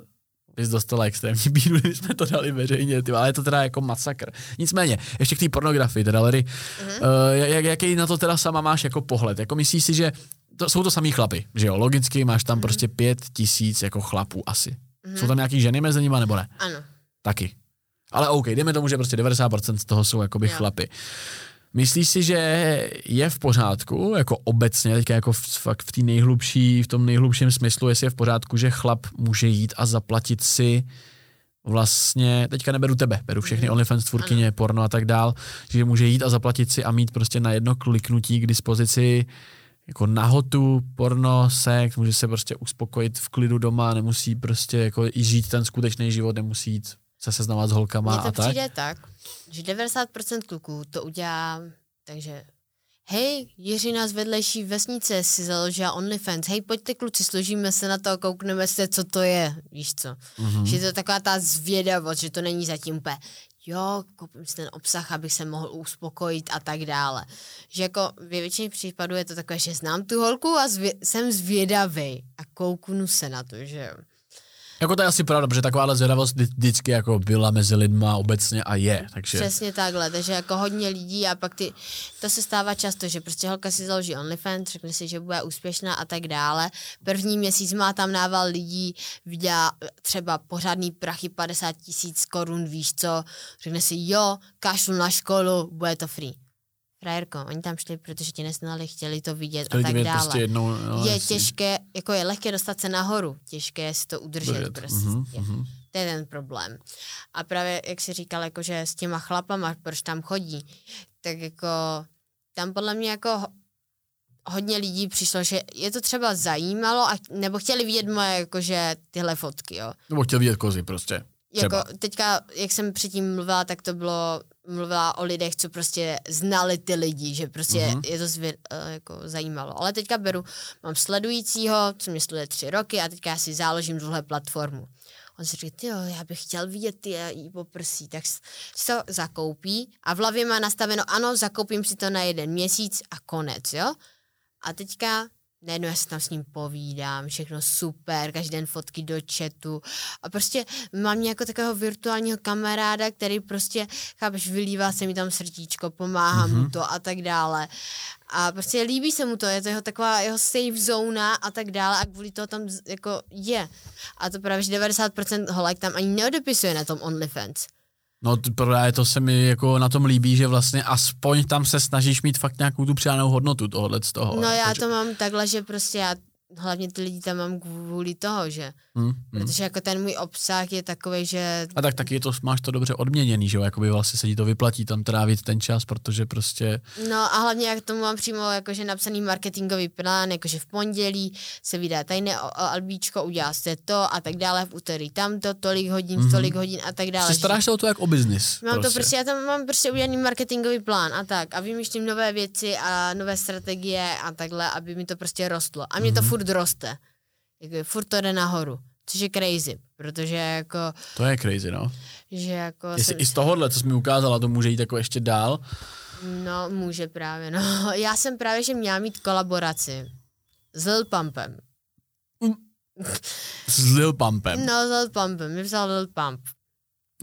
bys dostala extrémní bídu, když jsme to dali veřejně, ty, ale je to teda jako masakr. Nicméně, ještě k té pornografii, teda Larry, uh-huh. uh, jak, jaký na to teda sama máš jako pohled, jako myslíš si, že to, jsou to samý chlapy, že jo, logicky máš tam uh-huh. prostě pět tisíc jako chlapů asi. Mm-hmm. Jsou tam nějaký ženy mezi nimi, nebo ne? Ano. Taky. Ale OK, dejme tomu, že prostě devadesát procent z toho jsou jakoby jo. chlapy. Myslíš si, že je v pořádku, jako obecně, teďka jako v, fakt v té nejhlubší, v tom nejhlubším smyslu, jestli je v pořádku, že chlap může jít a zaplatit si vlastně, teďka neberu tebe, beru všechny mm-hmm. OnlyFans, tvůrkyně, porno a tak dál, že může jít a zaplatit si a mít prostě na jedno kliknutí k dispozici jako nahotu, porno, sex, může se prostě uspokojit v klidu doma, nemusí prostě jako i žít ten skutečný život, nemusí jít se seznamovat s holkama a tak. Mně to přijde tak, že devadesát procent kluků to udělá, takže hej, Jiřina z vedlejší vesnice si založila OnlyFans, hej, pojďte kluci, složíme se na to a koukneme se, co to je, víš co. Mm-hmm. Že to je taková ta zvědavost, že to není zatím úplně, jo, koupím si ten obsah, abych se mohl uspokojit a tak dále. Že jako ve většině případů je to takové, že znám tu holku a zvě- jsem zvědavý a kouknu se na to, že jo. Jako to je asi pravda, protože takováhle zvědavost vždycky jako byla mezi lidma obecně a je, takže... Přesně takhle, takže jako hodně lidí a pak ty... To se stává často, že prostě holka si založí OnlyFans, řekne si, že bude úspěšná a tak dále. První měsíc má tam nával lidí, vydělá třeba pořádný prachy padesát tisíc korun, víš co, řekne si, jo, kašlu na školu, bude to free. Frajerko, oni tam šli, protože tě nesnali, chtěli to vidět chtěli a tak dále. Prostě jednou, no, je jasný. Těžké, jako je lehké dostat se nahoru, těžké je si to udržet. Dojet. Prostě. Mm-hmm. To je ten problém. A právě, jak jsi říkal, jakože s těma chlapama, proč tam chodí, tak jako tam podle mě jako hodně lidí přišlo, že je to třeba zajímalo, a, nebo chtěli vidět moje jakože tyhle fotky, jo. Nebo chtěli vidět kozy prostě. Třeba. Jako teďka, jak jsem předtím mluvila, tak to bylo, mluvila o lidech, co prostě znali ty lidi, že prostě mm-hmm. je to zvě, jako zajímalo. Ale teďka beru, mám sledujícího, co mě sleduje tři roky a teďka já si záložím tuhle platformu. On si říká, tyjo, já bych chtěl vidět ty jí poprsí, tak si to zakoupí a v hlavě má nastaveno, ano, zakoupím si to na jeden měsíc a konec, jo. A teďka najednou já se tam s ním povídám, všechno super, každý den fotky do chatu a prostě mám nějakého takového virtuálního kamaráda, který prostě, chápeš, vylívá se mi tam srdíčko, pomáhá mm-hmm. mu to a tak dále. A prostě líbí se mu to, je to jeho taková jeho safe zóna a tak dále a kvůli toho tam jako je. A to právě, že devadesát procent holek tam ani neodepisuje na tom OnlyFans. No právě to se mi jako na tom líbí, že vlastně aspoň tam se snažíš mít fakt nějakou tu přidanou hodnotu tohohle z toho. No já to mám takhle, že prostě já hlavně ty lidi tam mám kvůli toho, že hmm, hmm. protože jako ten můj obsah je takovej, že... A tak taky to, máš to dobře odměněný, že jo, jakoby vlastně se ti to vyplatí tam trávit ten čas, protože prostě... No a hlavně jak tomu mám přímo jakože napsaný marketingový plán, jakože v pondělí se vydá tajné albíčko, udělá se to a tak dále, v úterý tamto, tolik hodin, mm-hmm. tolik hodin a tak dále. Že... staráš se o to jako o business. Mám prostě. to prostě, já tam mám prostě udělaný marketingový plán a tak a vymýšlím nové věci a nové strategie a takhle, aby mi to prostě rostlo. A mě mm-hmm. to furt roste. Jako, furt to jde nahoru. Což je crazy, protože jako... To je crazy, no. Že jako... Jestli i z tohohle, co jsi mi ukázala, to může jít jako ještě dál. No, může právě, no. Já jsem právě, že měla mít kolaboraci s Lil Pumpem. Mm. S Lil Pumpem? No, s Lil Pumpem. Mě psal Lil Pump.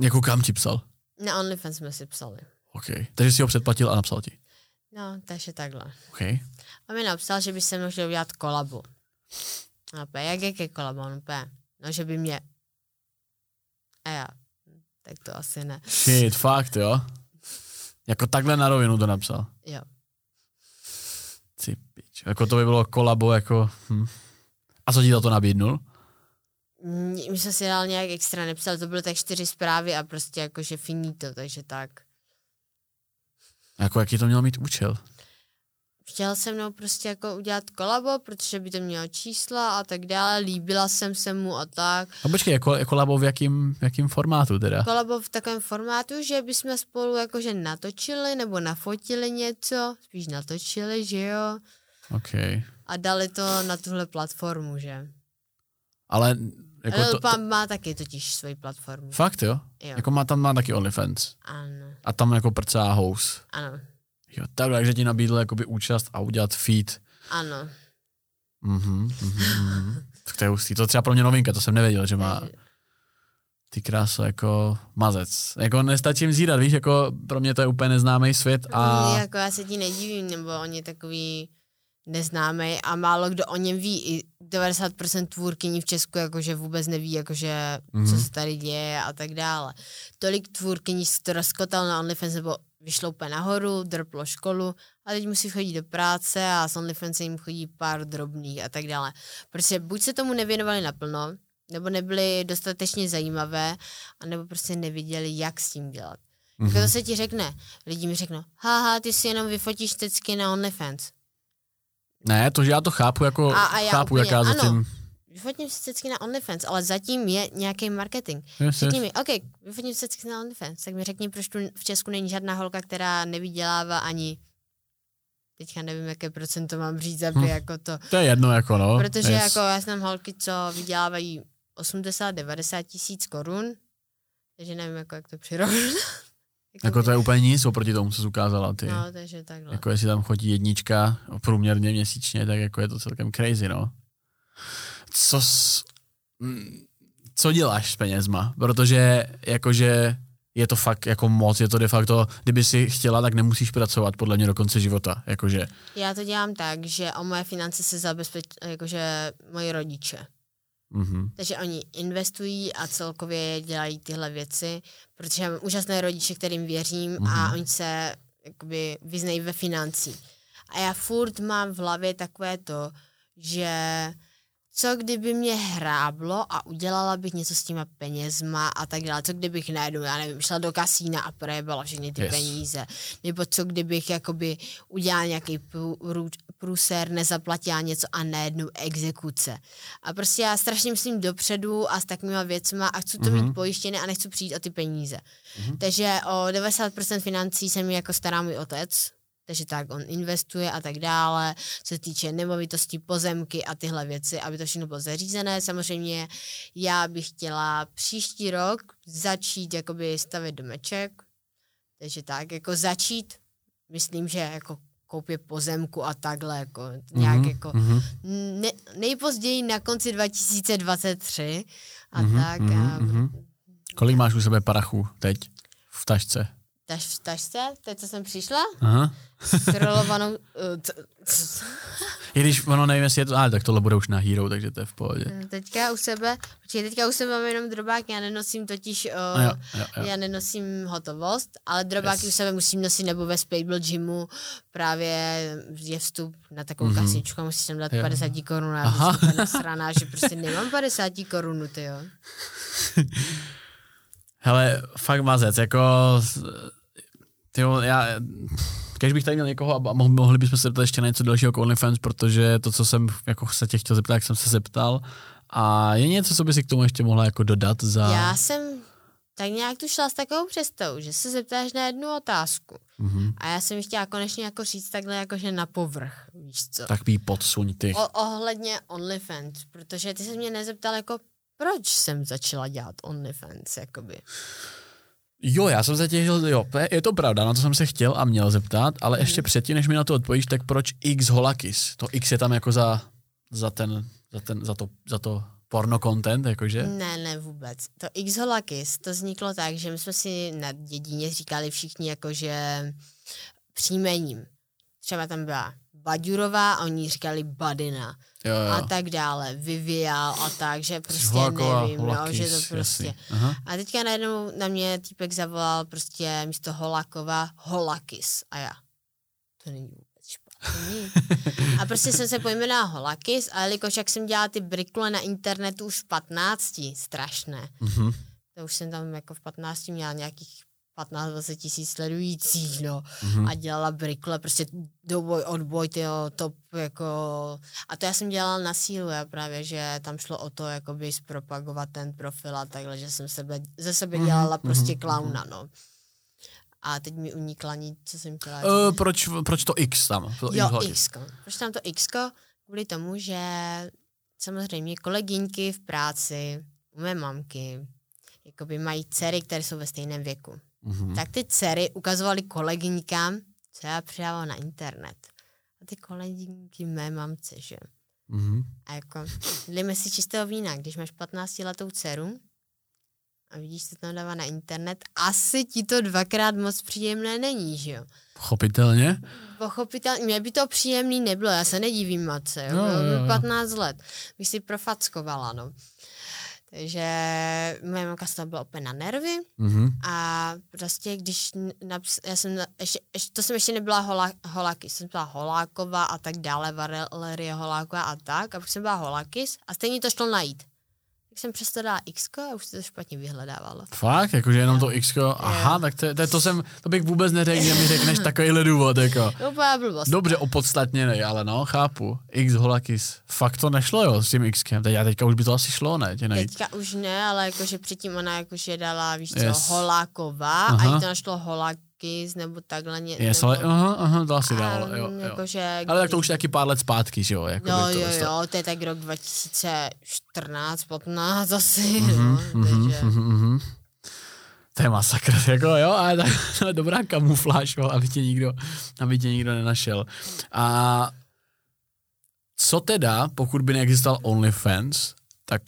Jako kam ti psal? Na OnlyFans jsme si psali. OK. Takže si ho předplatil a napsal ti? No, takže takhle. OK. On mi napsal, že by se mnou chtěl udělat kolabu. A pě, jak je ke kolabu? On pě, no, že by mě... A já, tak to asi ne. Shit, fakt, jo? Jako takhle na rovinu to napsal? Jo. Ty pič. Jako to by bylo kolabo, jako... Hm. A co ti za to nabídnul? My jsem si dál nějak extra nepsal, to byly tak čtyři zprávy a prostě jakože finito, takže tak. Jako jaký to mělo mít účel? Chtěl se mnou prostě jako udělat kolabo, protože by to mělo čísla a tak dále, líbila jsem se mu a tak. A počkej, kolabo v jakým, jakým formátu teda? Kolabo v takovém formátu, že bychom spolu jakože natočili nebo nafotili něco, spíš natočili, že jo. Okay. A dali to na tuhle platformu, že? Ale jako Lil Pump má taky totiž svoji platformu. Fakt jo? Jo. Jako má, tam má taky OnlyFans. Ano. A tam jako prcá house. Ano. Jo, tak, takže ti nabídl jakoby účast a udělat feed. Ano. Mhm, mhm. To je hustý. To je třeba pro mě novinka, to jsem nevěděl, že má ty kráso jako mazec. Jako nestačím zírat, víš, jako pro mě to je úplně neznámý svět a... Jako já se ti nedivím, nebo on je takový neznámý a málo kdo o něm ví. I devadesát procent tvůrkyní v Česku jakože vůbec neví, jakože mm-hmm. co se tady děje a tak dále. Tolik tvůrkyní to rozkotal na OnlyFans nebo vyšlo úplně nahoru, drplo školu a teď musí chodit do práce a s OnlyFans jim chodí pár drobných a tak dále. Prostě buď se tomu nevěnovali naplno, nebo nebyly dostatečně zajímavé, anebo prostě neviděli, jak s tím dělat. Mm-hmm. Když to se ti řekne, lidi mi řeknou, haha, ty si jenom vyfotíš tecky na OnlyFans. Ne, to, že já to chápu, jako a, a já chápu, úplně, jaká zatím... Ano, vyfotím si cecky na OnlyFans, ale zatím je nějaký marketing. Yes, řekni yes. mi, OK, vyfotím si cecky na OnlyFans, tak mi řekni, proč tu v Česku není žádná holka, která nevydělává ani... Teďka nevím, jaké procento mám říct, aby hm. jako to... To je jedno, jako no. Protože yes. jako já znám holky, co vydělávají osmdesát až devadesát tisíc korun, takže nevím, jako jak to přirovnat. Jako, jako to je úplně nic oproti tomu, co jsi ukázala ty. No, takže takhle. Jako jestli tam chodí jednička průměrně měsíčně, tak jako je to celkem crazy, no. Co s, co děláš s penězma? Protože jakože je to fakt jako moc, je to de facto, kdyby si chtěla, tak nemusíš pracovat podle mě do konce života, jakože. Já to dělám tak, že o moje finance se zabezpečí, jakože moji rodiče. Mm-hmm. Takže oni investují a celkově dělají tyhle věci, protože mám úžasné rodiče, kterým věřím mm-hmm. a oni se jakoby vyznají ve financích. A já furt mám v hlavě takové to, že co kdyby mě hráblo a udělala bych něco s těma penězma a tak dále, co kdybych najednou, já nevím, šla do kasína a projebala všechny ty yes. peníze, nebo co kdybych jakoby udělala nějaký průser, nezaplatila něco a najednou exekuce. A prostě já strašně myslím dopředu a s takovýma věcma a chci to mm-hmm. mít pojištěné a nechci přijít o ty peníze. Mm-hmm. Takže o devadesát procent financí se mi jako stará můj otec, takže tak on investuje a tak dále, co se týče nemovitosti, pozemky a tyhle věci, aby to všechno bylo zařízené. Samozřejmě já bych chtěla příští rok začít jakoby stavět domeček, takže tak, jako začít, myslím, že jako koupě pozemku a takhle, jako nějak mm-hmm. jako ne, nejpozději na konci dva tisíce dvacet tři a mm-hmm, tak. Mm-hmm. A... Kolik máš u sebe parachu teď v tašce? Taž v tašce? Teď, co jsem přišla? Aha. S rolovanou... I když ono nevím, jestli je to... Ale tak tohle bude už na Hero, takže to je v pohodě. Teďka u sebe... Počkej, teďka u sebe mám jenom drobák, já nenosím totiž... O, jo, jo, jo. Já nenosím hotovost, ale drobáky yes. u sebe musím nosit, nebo ve Spable Gymu právě je vstup na takovou mm-hmm. kasičku a musíš tam dát jo. padesát korun. Já jsem nasraná, že prostě nemám padesát korun, ty jo. Hele, fakt mazec, jako... Tyjo, já... Když bych tady měl někoho a mohli bychom se zeptat ještě na něco dalšího k OnlyFans, protože to, co jsem jako se tě chtěl zeptat, jak jsem se zeptal. A je něco, co by si k tomu ještě mohla jako dodat za... Já jsem tak nějak tu šla s takovou představou, že se zeptáš na jednu otázku. Mm-hmm. A já jsem chtěla konečně jako říct takhle jakože na povrch, víš co. Tak jí podsuň ty. O, ohledně OnlyFans, protože ty se mě nezeptal jako proč jsem začala dělat OnlyFans, jakoby. Jo, já jsem zatěžil, jo, je to pravda, na to jsem se chtěl a měl zeptat, ale ještě předtím, než mi na to odpovíš, tak proč xHOLAKYS? To X je tam jako za, za ten, za ten, za to, za to porno content, jakože? Ne, ne vůbec. To xHOLAKYS, to vzniklo tak, že my jsme si na dědině říkali všichni jakože příjmením. Třeba tam byla Baďurová a oni říkali Badina. Jo, jo. A tak dále, vyvíjal a tak, že prostě Holáková, nevím, Holákys, no, že to prostě. A teďka najednou na mě týpek zavolal prostě místo Holáková HOLAKYS a já, to není vůbec špatný. A prostě jsem se pojmenovala HOLAKYS a jelikož jak jsem dělala ty brikule na internetu už v patnácti, strašné. Mm-hmm. To už jsem tam jako v patnácti měla nějakých patnáct dvacet tisíc sledujících, no. Mm-hmm. A dělala brikle, prostě doboj, odboj, tyjo, top, jako... A to já jsem dělala na sílu, já právě, že tam šlo o to, jakoby zpropagovat ten profil a takhle, že jsem sebe, ze sebe dělala mm-hmm. prostě klauna, no. A teď mi unikla nic, co jsem chtěla dělat. Uh, proč, proč to X tam? To jo, X-ko. Proč tam to X-ko? Kvůli tomu, že samozřejmě kolegyňky v práci, u mé mamky, jakoby mají dcery, které jsou ve stejném věku. Mm-hmm. Tak ty dcery ukazovaly kolegyňkám, co já přidávám na internet. A ty kolegyňky mé mamce, že? Mm-hmm. A jako, dejme si čistého vína, když máš patnáctiletou dceru a vidíš, co tam dává na internet, asi ti to dvakrát moc příjemné není, že jo? Pochopitelně. Pochopitelně. Mně by to příjemný nebylo, já se nedivím matce, jo? No, jo, jo. patnáct let. Bych si profackovala, no. Takže moje mamka z toho byla úplně na nervy mm-hmm. a prostě když naps, já jsem, ještě, ještě, to jsem ještě nebyla hola, HOLAKYS, jsem byla Holáková a tak dále, Valerie Holáková a tak a pak jsem byla HOLAKYS a stejně to šlo najít. Tak jsem přesto dala X-ko a už se to špatně vyhledávalo. Fakt? Jakože jenom to X-ko? Aha, tak to, to, to jsem, to bych vůbec neřekl, že mi řekneš takovýhle důvod, jako. Úplná blbost. Dobře, opodstatněnej, ale no, chápu. xHOLAKYS. Fakt to nešlo, jo, s tím X-kem. Teď, teďka už by to asi šlo, ne? Teďka už ne, ale jakože předtím ona jakože dala, víš co, yes. Holáková aha. a jí to našlo HOLAKYS, nebo takhle něco. Yes, ale aha, aha, to asi dala, jo, jo. Jakože, ale tak to už taky pár let zpátky, že jo? Jako no, to, jo, jo, to... to je tak rok dva tisíce čtrnáct, patnáct No, zase, mm-hmm, no, takže... Mm-hmm, mm-hmm. To je masakr, jako jo, ale tak, dobrá kamufláž, jo, aby tě nikdo, aby tě nikdo nenašel. A co teda, pokud by neexistoval OnlyFans, tak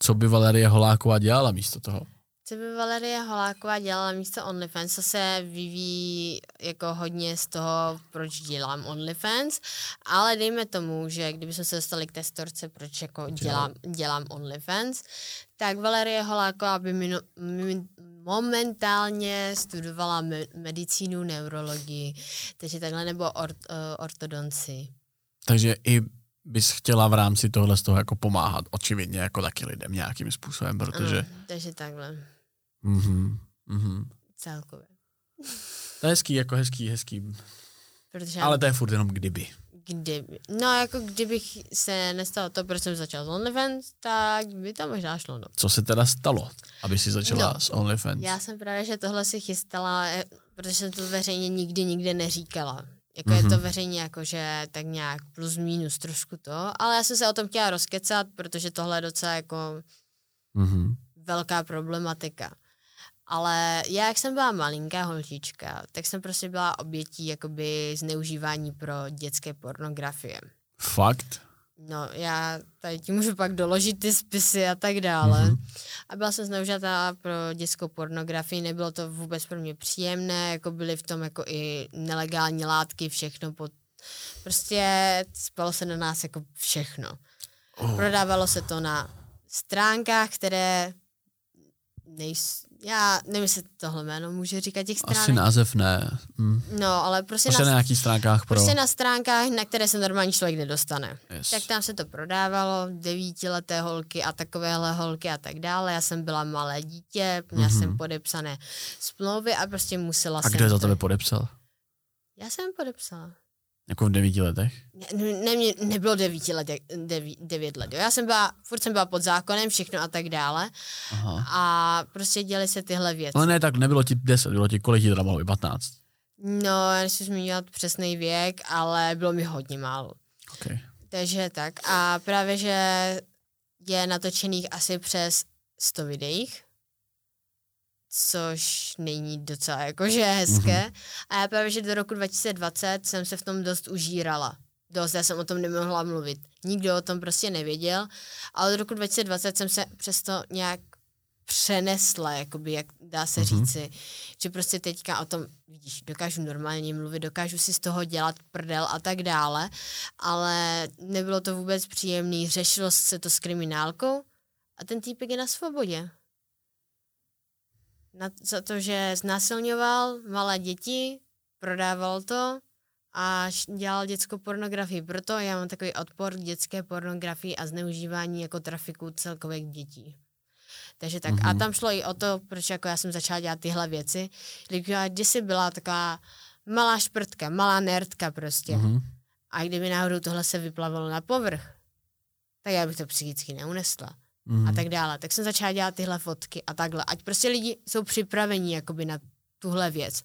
co by Valerie Holáková dělala místo toho? Co by Valerie Holáková dělala místo OnlyFans, co se vyvíjí jako hodně z toho, proč dělám OnlyFans, ale dejme tomu, že kdyby jsme se dostali k té storce, proč jako dělám, dělám OnlyFans, tak Valerie Holáková by minu, min, momentálně studovala me, medicínu, neurologii, takže takhle nebo or, uh, ortodonci. Takže i bys chtěla v rámci tohle z toho jako pomáhat očividně jako taky lidem nějakým způsobem, protože... Ano, takže takhle. Mhm, mhm. Celkově. To je hezký, jako hezký, hezký. Protože ale to je furt jenom kdyby. Kdyby. No jako kdybych se nestalo to, proč jsem začala s OnlyFans, tak by to možná šlo. No. Co se teda stalo, aby si začala no, s OnlyFans? Já jsem právě, že tohle si chystala, protože jsem to veřejně nikdy nikde neříkala. Jako mm-hmm. je to veřejně jakože tak nějak plus minus trošku to, ale já jsem se o tom chtěla rozkecat, protože tohle je docela jako mm-hmm. velká problematika. Ale já, jak jsem byla malinká holčička, tak jsem prostě byla obětí jakoby zneužívání pro dětské pornografie. Fakt? No, já tady ti můžu pak doložit ty spisy a tak dále. Mm-hmm. A byla jsem zneužitá pro dětskou pornografii, nebylo to vůbec pro mě příjemné, jako byly v tom jako i nelegální látky, všechno. Pod... Prostě spalo se na nás jako všechno. Oh. Prodávalo se to na stránkách, které nejsou... Já nevím, jestli tohle jméno může říkat těch stránek. Asi název ne. Hm. No, ale prostě, prostě na, na nějakých stránkách pro... Prostě na stránkách, na které se normální člověk nedostane. Yes. Tak tam se to prodávalo, devítileté holky a takovéhle holky a tak dále. Já jsem byla malé dítě, měla mm-hmm. jsem podepsané smlouvy a prostě musela a jsem... A kdo za tebe podepsal? Já jsem podepsala. Jako v devíti letech? Ne, ne, ne nebylo devíti let, deví, devět let. Jo. Já jsem byla, furt jsem byla pod zákonem, všechno a tak dále. Aha. A prostě děly se tyhle věci. No ne, tak nebylo ti deset, bylo ti kolik ti teda malo, patnáct? No, já nechci zmiňovat přesný věk, ale bylo mi hodně málo. Okay. Takže tak. A právě, že je natočených asi přes sto videích. Což není docela jakože hezké. Mm-hmm. A já právě, že do roku dva tisíce dvacet jsem se v tom dost užírala. Dost, já jsem o tom nemohla mluvit. Nikdo o tom prostě nevěděl. Ale do roku dva tisíce dvacet jsem se přesto nějak přenesla, jakoby, jak dá se mm-hmm. říci. Že prostě teďka o tom, vidíš, dokážu normálně mluvit, dokážu si z toho dělat prdel a tak dále. Ale nebylo to vůbec příjemný. Řešilo se to s kriminálkou a ten týpek je na svobodě. Na, za to, že znásilňoval malé děti, prodával to a dělal dětskou pornografii. Proto já mám takový odpor k dětské pornografii a zneužívání jako trafiku celkově dětí. Takže tak. Mm-hmm. A tam šlo i o to, proč jako já jsem začala dělat tyhle věci. Když jsi byla taková malá šprtka, malá nerdka prostě. Mm-hmm. A kdyby náhodou tohle se vyplavalo na povrch, tak já bych to psychicky neunesla. Mm. A tak dále. Tak jsem začala dělat tyhle fotky a takhle. Ať prostě lidi jsou připraveni jakoby na tuhle věc.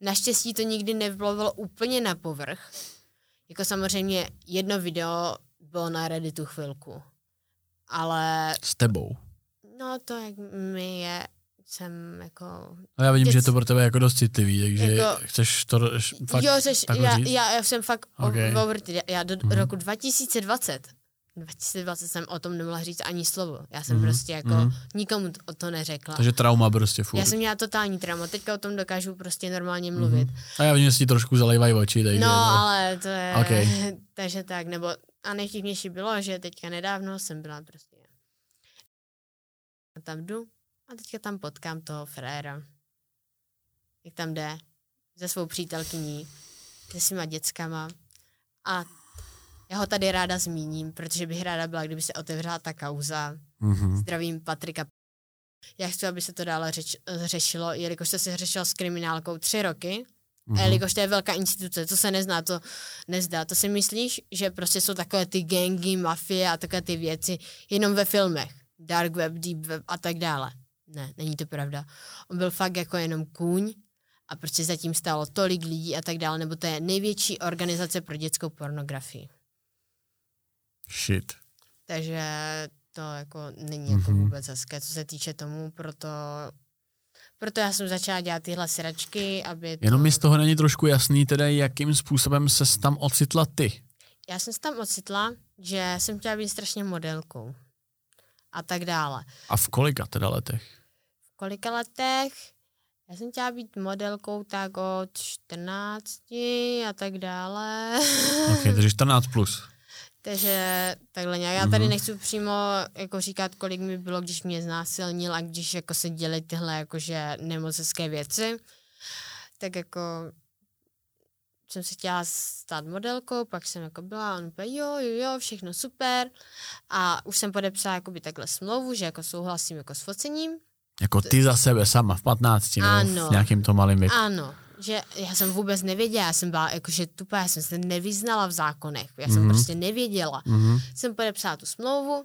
Naštěstí to nikdy nevyplavilo úplně na povrch. Jako samozřejmě jedno video bylo na Redditu chvilku. Ale... S tebou? No to jak mi je... Jsem jako... No já vidím, děc... že je to pro tebe jako dost citlivý, takže jako... chceš to fakt jo, řeš, já, říct? Já, já jsem fakt okay. overtý. Já do mm. roku dva tisíce dvacet... dva tisíce dvacet jsem o tom nemohla říct ani slovo. Já jsem mm-hmm. prostě jako mm-hmm. nikomu o to neřekla. Takže trauma prostě furt. Já jsem měla totální trauma, teďka o tom dokážu prostě normálně mluvit. Mm-hmm. A já vím, že si trošku zalejvají oči. Takže, no, no ale to je, okay. takže tak, nebo a nejvtipnější bylo, že teďka nedávno jsem byla prostě a tam jdu a teďka tam potkám toho fréra. Jak tam jde se svou přítelkyní, se svýma dětskama a já ho tady ráda zmíním, protože bych ráda byla, kdyby se otevřela ta kauza. Mm-hmm. Zdravím Patrika. Já chci, aby se to dále řeč, řešilo, jelikož to se řešilo s kriminálkou tři roky, mm-hmm. jelikož to je velká instituce, co se nezná, to nezdá. To si myslíš, že prostě jsou takové ty gangy, mafie a takové ty věci jenom ve filmech. Dark web, deep web a tak dále. Ne, není to pravda. On byl fakt jako jenom kůň. A prostě zatím stálo tolik lidí a tak dále, nebo to je největší organizace pro dětskou pornografii. Shit. Takže to jako není jako mm-hmm. vůbec hezké, co se týče tomu, proto, proto já jsem začala dělat tyhle sračky, aby... To... Jenom mi z toho není trošku jasný, teda jakým způsobem ses tam ocitla ty? Já jsem se tam ocitla, že jsem chtěla být strašně modelkou a tak dále. A v kolika teda letech? V kolika letech? Já jsem chtěla být modelkou tak od čtrnácti a tak dále. Ok, takže čtrnáct plus. Takže takhle nějak. Já tady nechci přímo jako říkat, kolik mi bylo, když mě znásilnil a když jako se děly tyhle jakože nemocenské věci. Tak jako jsem se chtěla stát modelkou, pak jsem jako byla, on byl, jo, jo, jo, všechno super. A už jsem podepsala jakoby takhle smlouvu, že jako souhlasím jako s focením. Jako ty za sebe sama v patnácti, nebo v nějakým tom malým věku. Ano, že já jsem vůbec nevěděla, já jsem byla jakože tupá, já jsem se nevyznala v zákonech, já jsem mm-hmm. prostě nevěděla. Mm-hmm. Jsem podepsala tu smlouvu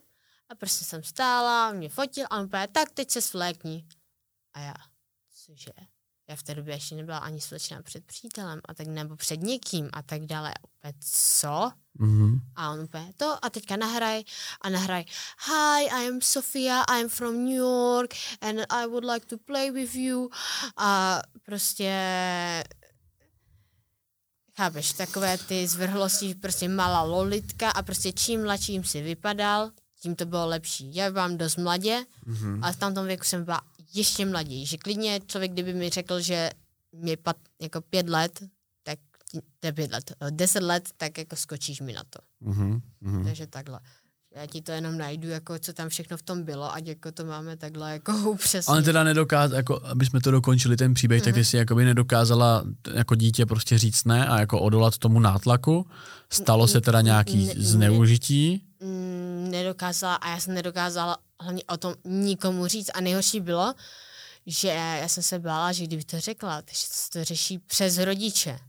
a prostě jsem stála, mě fotil a on byl, tak teď se svlékni. A já, cože? Já v té době ještě nebyla ani svlečená před přítelem a tak, nebo před někým a tak dále. Opět co? Mm-hmm. A on úplně to a teďka nahraj a nahraj Hi, I am Sofia, I am from New York and I would like to play with you. A prostě chápeš, takové ty zvrhlosti, prostě malá lolitka a prostě čím mladším si vypadal, tím to bylo lepší. Já vám dost mladě, mm-hmm. ale v tamtom věku jsem byla ještě mlaději, že klidně člověk, kdyby mi řekl, že mě pat, jako pět let, tak pět let, deset let, tak jako skočíš mi na to. Mm-hmm. Takže takhle. Já ti to jenom najdu, jako co tam všechno v tom bylo, ať jako to máme takhle jako upřesně. Ale teda nedokáz, jako aby jsme to dokončili ten příběh, mm-hmm. tak ty jsi jakoby nedokázala jako dítě prostě říct ne a jako odolat tomu nátlaku. Stalo se teda nějaký ne, zneužití? Ne, nedokázala a já jsem nedokázala hlavně o tom nikomu říct a nejhorší bylo, že já jsem se bála, že kdyby to řekla, takže se to řeší přes rodiče.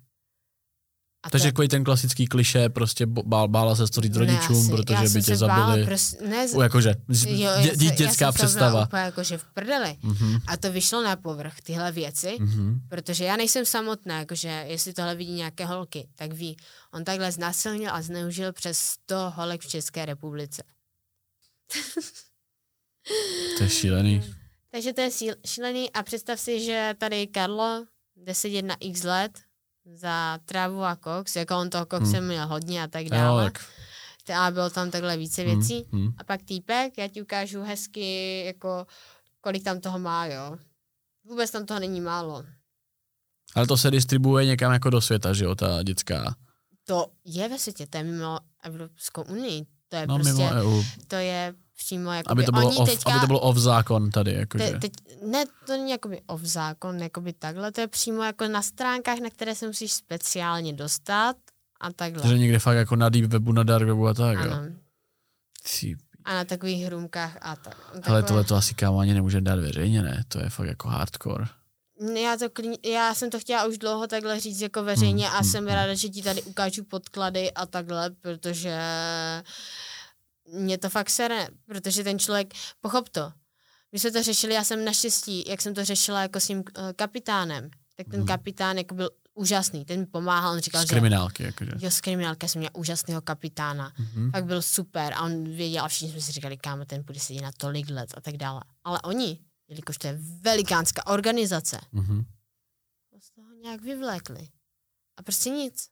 A takže takový ten klasický klišé, prostě bál, bála se to říct rodičům, asi, protože by tě zabili. Pros, ne, u, jakože, jo, dě, dě, dětská představa. Úplně jakože v prdeli. Mm-hmm. A to vyšlo na povrch, tyhle věci, mm-hmm. protože já nejsem samotná, jakože jestli tohle vidí nějaké holky, tak ví, on takhle znásilnil a zneužil přes sto holek v České republice. To je šílený. Takže to je šílený a představ si, že tady Karlo deset jedna x let za trávu a koks, jako on toho kokse hmm. měl hodně a tak dále. A bylo tam takhle více věcí. Hmm. Hmm. A pak týpek, já ti ukážu hezky, jako kolik tam toho má, jo. Vůbec tam toho není málo. Ale to se distribuuje někam jako do světa, že jo, ta dětská. To je ve světě, to je mimo Evropskou unii. To je no, prostě, to je přímo jakoby, aby to bylo oni off, teďka, aby to bylo off zákon tady, jakože. Te, teď, ne, to není jakoby off zákon, jakoby takhle, to je přímo jako na stránkách, na které se musíš speciálně dostat a takhle. Takže někde fakt jako na deep webu, na dark webu a tak, ano. Jo. A na takových hrůmkách a tak. Ale tohle to asi kámo ani nemůžeme dát veřejně, ne? To je fakt jako hardcore. Já, to klin... Já jsem to chtěla už dlouho takhle říct jako veřejně hmm, a hmm, jsem ráda, hmm. že ti tady ukážu podklady a takhle, protože mě to fakt sere, protože ten člověk, pochop to, my jsme to řešili, já jsem naštěstí, jak jsem to řešila jako s tím kapitánem, tak ten hmm. kapitán jako byl úžasný, ten mi pomáhal, on říkal, z kriminálky, že... Jakože. Jo, z kriminálky, já jsem měla úžasného kapitána, hmm. fakt byl super a on věděl a všichni jsme si říkali, kámo, ten bude sedět na tolik let a tak dále, ale oni, jelikož to je velikánská organizace, mm-hmm. z toho nějak vyvlékli. A prostě nic.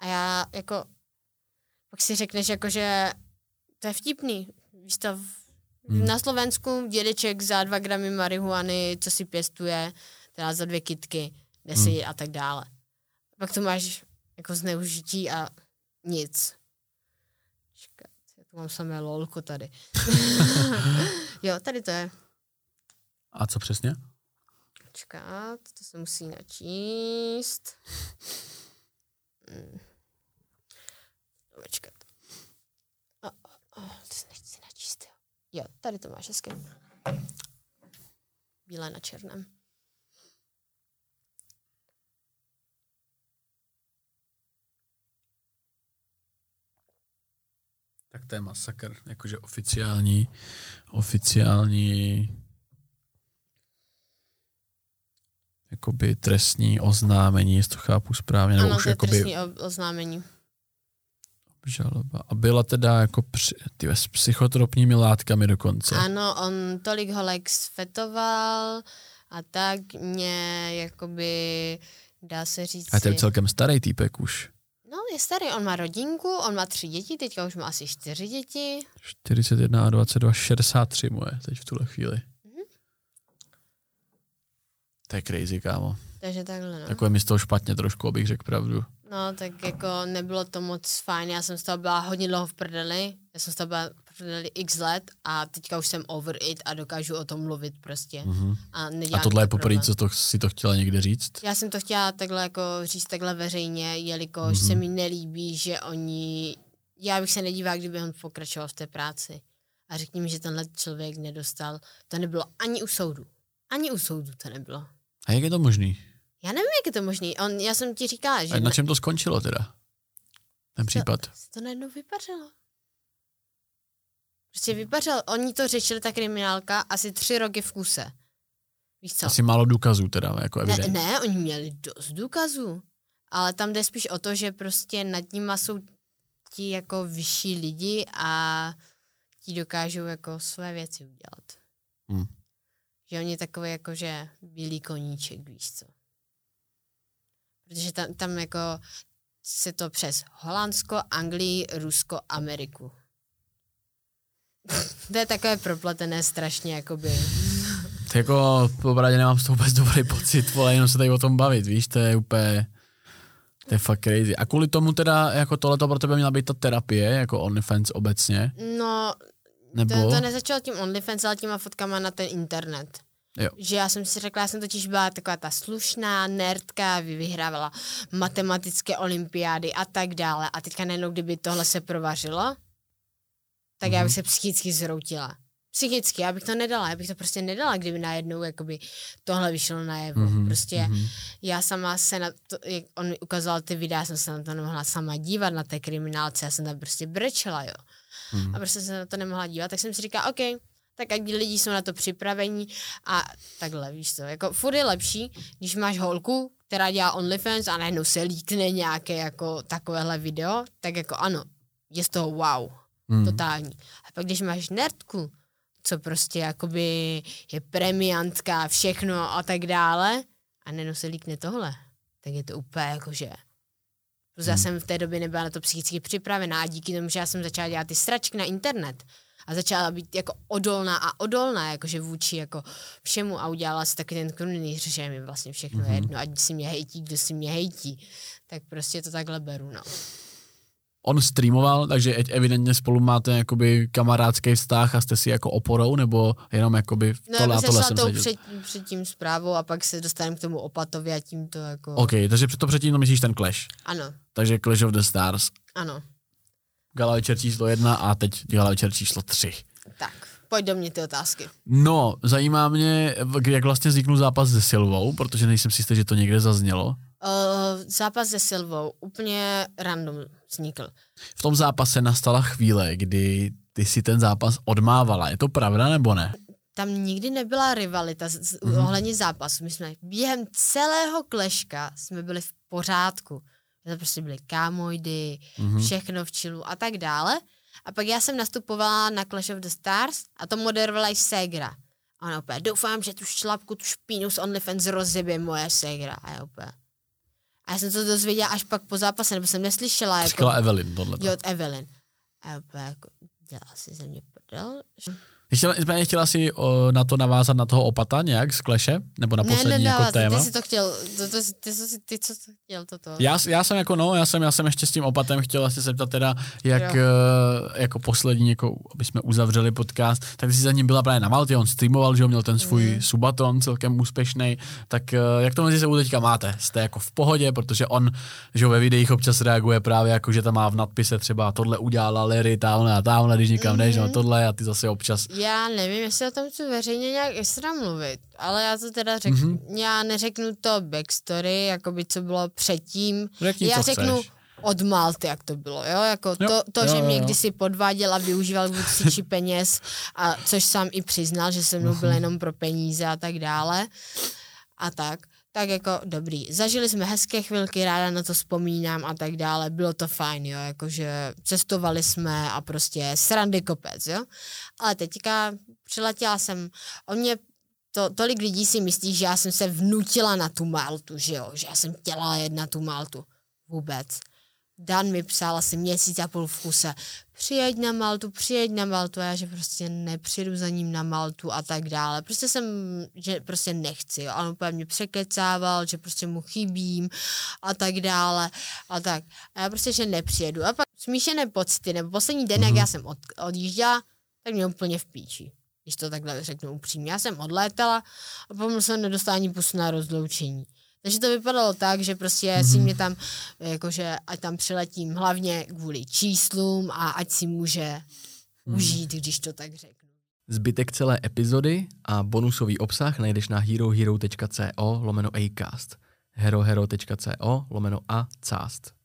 A já jako, pak si řekneš jako, že to je vtipný. Víš to, mm. na Slovensku dědeček za dva gramy marihuany, co si pěstuje, teda za dvě kytky, desí mm. a tak dále. A pak to máš jako zneužití a nic. Čekat, já tu mám samé lolko tady. Jo, tady to je. A co přesně? Počkat, to se musí načíst. Počkat. O, o, to se nechci načíst. Jo, tady to máš hezky. Bílé na černém. Tak to je masakr, jakože oficiální, oficiální jakoby trestní oznámení, jestli to chápu správně. Ano, nebo už to je jakoby... trestní oznámení. Obžaloba. A byla teda jako při... Ty, s psychotropními látkami dokonce. Ano, on tolik holek sfetoval a tak mě jakoby dá se říct... A to je celkem starý týpek už. No, je starý, on má rodinku, on má tři děti, teďka už má asi čtyři děti. čtyřicet jedna a dvacet dva, šedesát tři moje teď v tuhle chvíli. To je crazy, kámo. Takže takhle, no. Takové mi z toho špatně trošku, abych řekl pravdu. No, tak jako nebylo to moc fajn, já jsem z toho byla hodně dlouho v prdeli, já jsem z toho byla x let a teďka už jsem over it a dokážu o tom mluvit prostě. Mm-hmm. A, a tohle je poprvé, co to, si to chtěla někde říct? Já jsem to chtěla takhle jako říct takhle veřejně, jelikož mm-hmm. se mi nelíbí, že oni, já bych se nedívala, kdyby on pokračoval v té práci. A řekni mi, že tenhle člověk nedostal, to nebylo ani u soudu. Ani u soudu to nebylo. A jak je to možný? Já nevím, jak je to možný. On, já jsem ti říkala, že... A na čem to skončilo teda? Ten případ. To, to najednou vypařilo. Prostě vypařilo. Oni to řešili, ta kriminálka, asi tři roky v kuse. Víš co? Asi málo důkazů teda, jako evidence. Ne, ne, oni měli dost důkazů. Ale tam jde spíš o to, že prostě nad nima jsou ti jako vyšší lidi a ti dokážou jako své věci udělat. Hmm. Že oni takový jako, že bílý koníček, víš co. Protože tam, tam jako... se to přes Holandsko, Anglii, Rusko, Ameriku. To je takové propletené strašně, jakoby. To jako, po bradě nemám z toho vůbec dobrý pocit, vole, jenom se tady o tom bavit, víš, to je úplně, to je fakt crazy. A kvůli tomu teda, jako tohleto pro tebe měla být ta terapie, jako OnlyFans obecně? No, nebo... to, to nezačalo tím OnlyFans, ale těma fotkama na ten internet. Jo. Že já jsem si řekla, já jsem totiž byla taková ta slušná nerdka, vyhrávala matematické olympiády a tak dále. A teďka nejenom, kdyby tohle se provařilo, tak mm-hmm. já bych se psychicky zroutila. Psychicky, já bych to nedala, já bych to prostě nedala, kdyby najednou jakoby tohle vyšlo najevo. Mm-hmm. Prostě mm-hmm. já sama se na to, jak on mi ukazoval ty videa, jsem se na to nemohla sama dívat, na té kriminálce, já jsem tam prostě brečela, jo. Mm-hmm. A prostě jsem na to nemohla dívat, tak jsem si říkala, OK, tak ať lidi jsou na to připravení a takhle, víš co, jako furt je lepší, když máš holku, která dělá OnlyFans a najednou se líkne nějaké jako takovéhle video, tak jako ano, je z toho wow, mm. totální. A pak když máš nerdku, co prostě jakoby je premiantka, všechno a tak dále a najednou se líkne tohle, tak je to úplně jakože... Protože mm. já jsem v té době nebyla na to psychicky připravená a díky tomu, že já jsem začala dělat ty sračky na internet, a začala být jako odolná a odolná, jakože vůči jako všemu a udělala si taky ten krunný hř, že mi vlastně všechno mm-hmm. je jedno, ať si mě hejtí, kdo si mě hejtí, tak prostě to takhle beru, no. On streamoval, takže evidentně spolu máte jakoby kamarádský vztah a jste si jako oporou, nebo jenom jakoby tohle a tohle jsem seděl? No, já bych se šla tou před tím zprávou a pak se dostaneme k tomu Opatovi a tím to jako... Ok, takže to předtím myslíš ten Clash. Ano. Takže Clash of the Stars. Ano. Gala večer číslo jedna a teď gala večer číslo tři. Tak, pojď do mě ty otázky. No, zajímá mě, jak vlastně vzniknul zápas se Silvou, protože nejsem si jistý, že to někde zaznělo. Uh, zápas se Silvou úplně random vznikl. V tom zápase nastala chvíle, kdy ty si ten zápas odmávala. Je to pravda nebo ne? Tam nikdy nebyla rivalita z, mm-hmm. ohledně zápasu. My jsme během celého Kleška jsme byli v pořádku. To prostě byly kámojdy, mm-hmm. všechno v chillu a tak dále. A pak já jsem nastupovala na Clash of the Stars a to moderovala i Segra. A ona opět, doufám, že tu šlapku, tu špínu z OnlyFans rozjebě moje Segra. A já opět. A já jsem to dozvěděla až pak po zápase, nebo jsem neslyšela. Říkala jako, Evelyn tohleto. Jo, od Evelyn. A já opět jako, dělala si ze mě prdel. Nicméně chtěla si o, na to navázat na toho Opata nějak z Kleše? Nebo na poslední ne, ne, jako ne, téma? Ty jsi to chtěl, to, to, ty, ty, ty co jsi chtěl toto? Já, já jsem jako no, já jsem, já jsem ještě s tím Opatem chtěla se zeptat teda, jak jako poslední, jako aby jsme uzavřeli podcast, tak ty jsi za ním byla právě na Maltě, on streamoval, že on měl ten svůj mm. subaton celkem úspěšný, tak jak to mezi sebou teďka máte? Jste jako v pohodě, protože on, že ve videích občas reaguje právě jako, že tam má v nadpise třeba tohle udělala Larry, támhle a támhle, když nikam mm. než, no tohle a ty zase občas. Já nevím, jestli o tom chci veřejně nějak extra mluvit, ale já to teda řeknu, mm-hmm. já neřeknu to backstory, jakoby co bylo předtím, řekni, já řeknu chceš. Od Malty, jak to bylo, jo, jako jo, to, to jo, že jo, mě jo. kdysi podváděl a využíval vůdci peněz, a což sám i přiznal, že se mnou byl jenom pro peníze a tak dále a tak, tak jako dobrý, zažili jsme hezké chvilky, ráda na to vzpomínám a tak dále, bylo to fajn, jo, jakože cestovali jsme a prostě srandy kopec, jo, ale teďka přiletěla jsem, o mě to, tolik lidí si myslí, že já jsem se vnutila na tu Maltu, že jo, že já jsem chtěla jet na tu Maltu, vůbec. Dan mi psal asi měsíc a půl v kuse, přijeď na Maltu, přijeď na Maltu a já, že prostě nepřijdu za ním na Maltu a tak dále. Prostě jsem, že prostě nechci, jo. On úplně mě překecával, že prostě mu chybím a tak dále a tak. A já prostě, že nepřijedu. A pak smíšené pocity, nebo poslední den, mm-hmm. jak já jsem od, odjížděla, tak mě úplně v píči. Když to takhle řeknu upřímně, já jsem odlétala a pomůžu jsem nedostala ani pusu na rozloučení. Takže to vypadalo tak, že prostě mm-hmm. si mě tam, jakože ať tam přiletím hlavně kvůli číslům a ať si může mm. užít, když to tak řeknu. Zbytek celé epizody a bonusový obsah najdeš na herohero tečka co lomeno acast, herohero tečka co lomeno acast.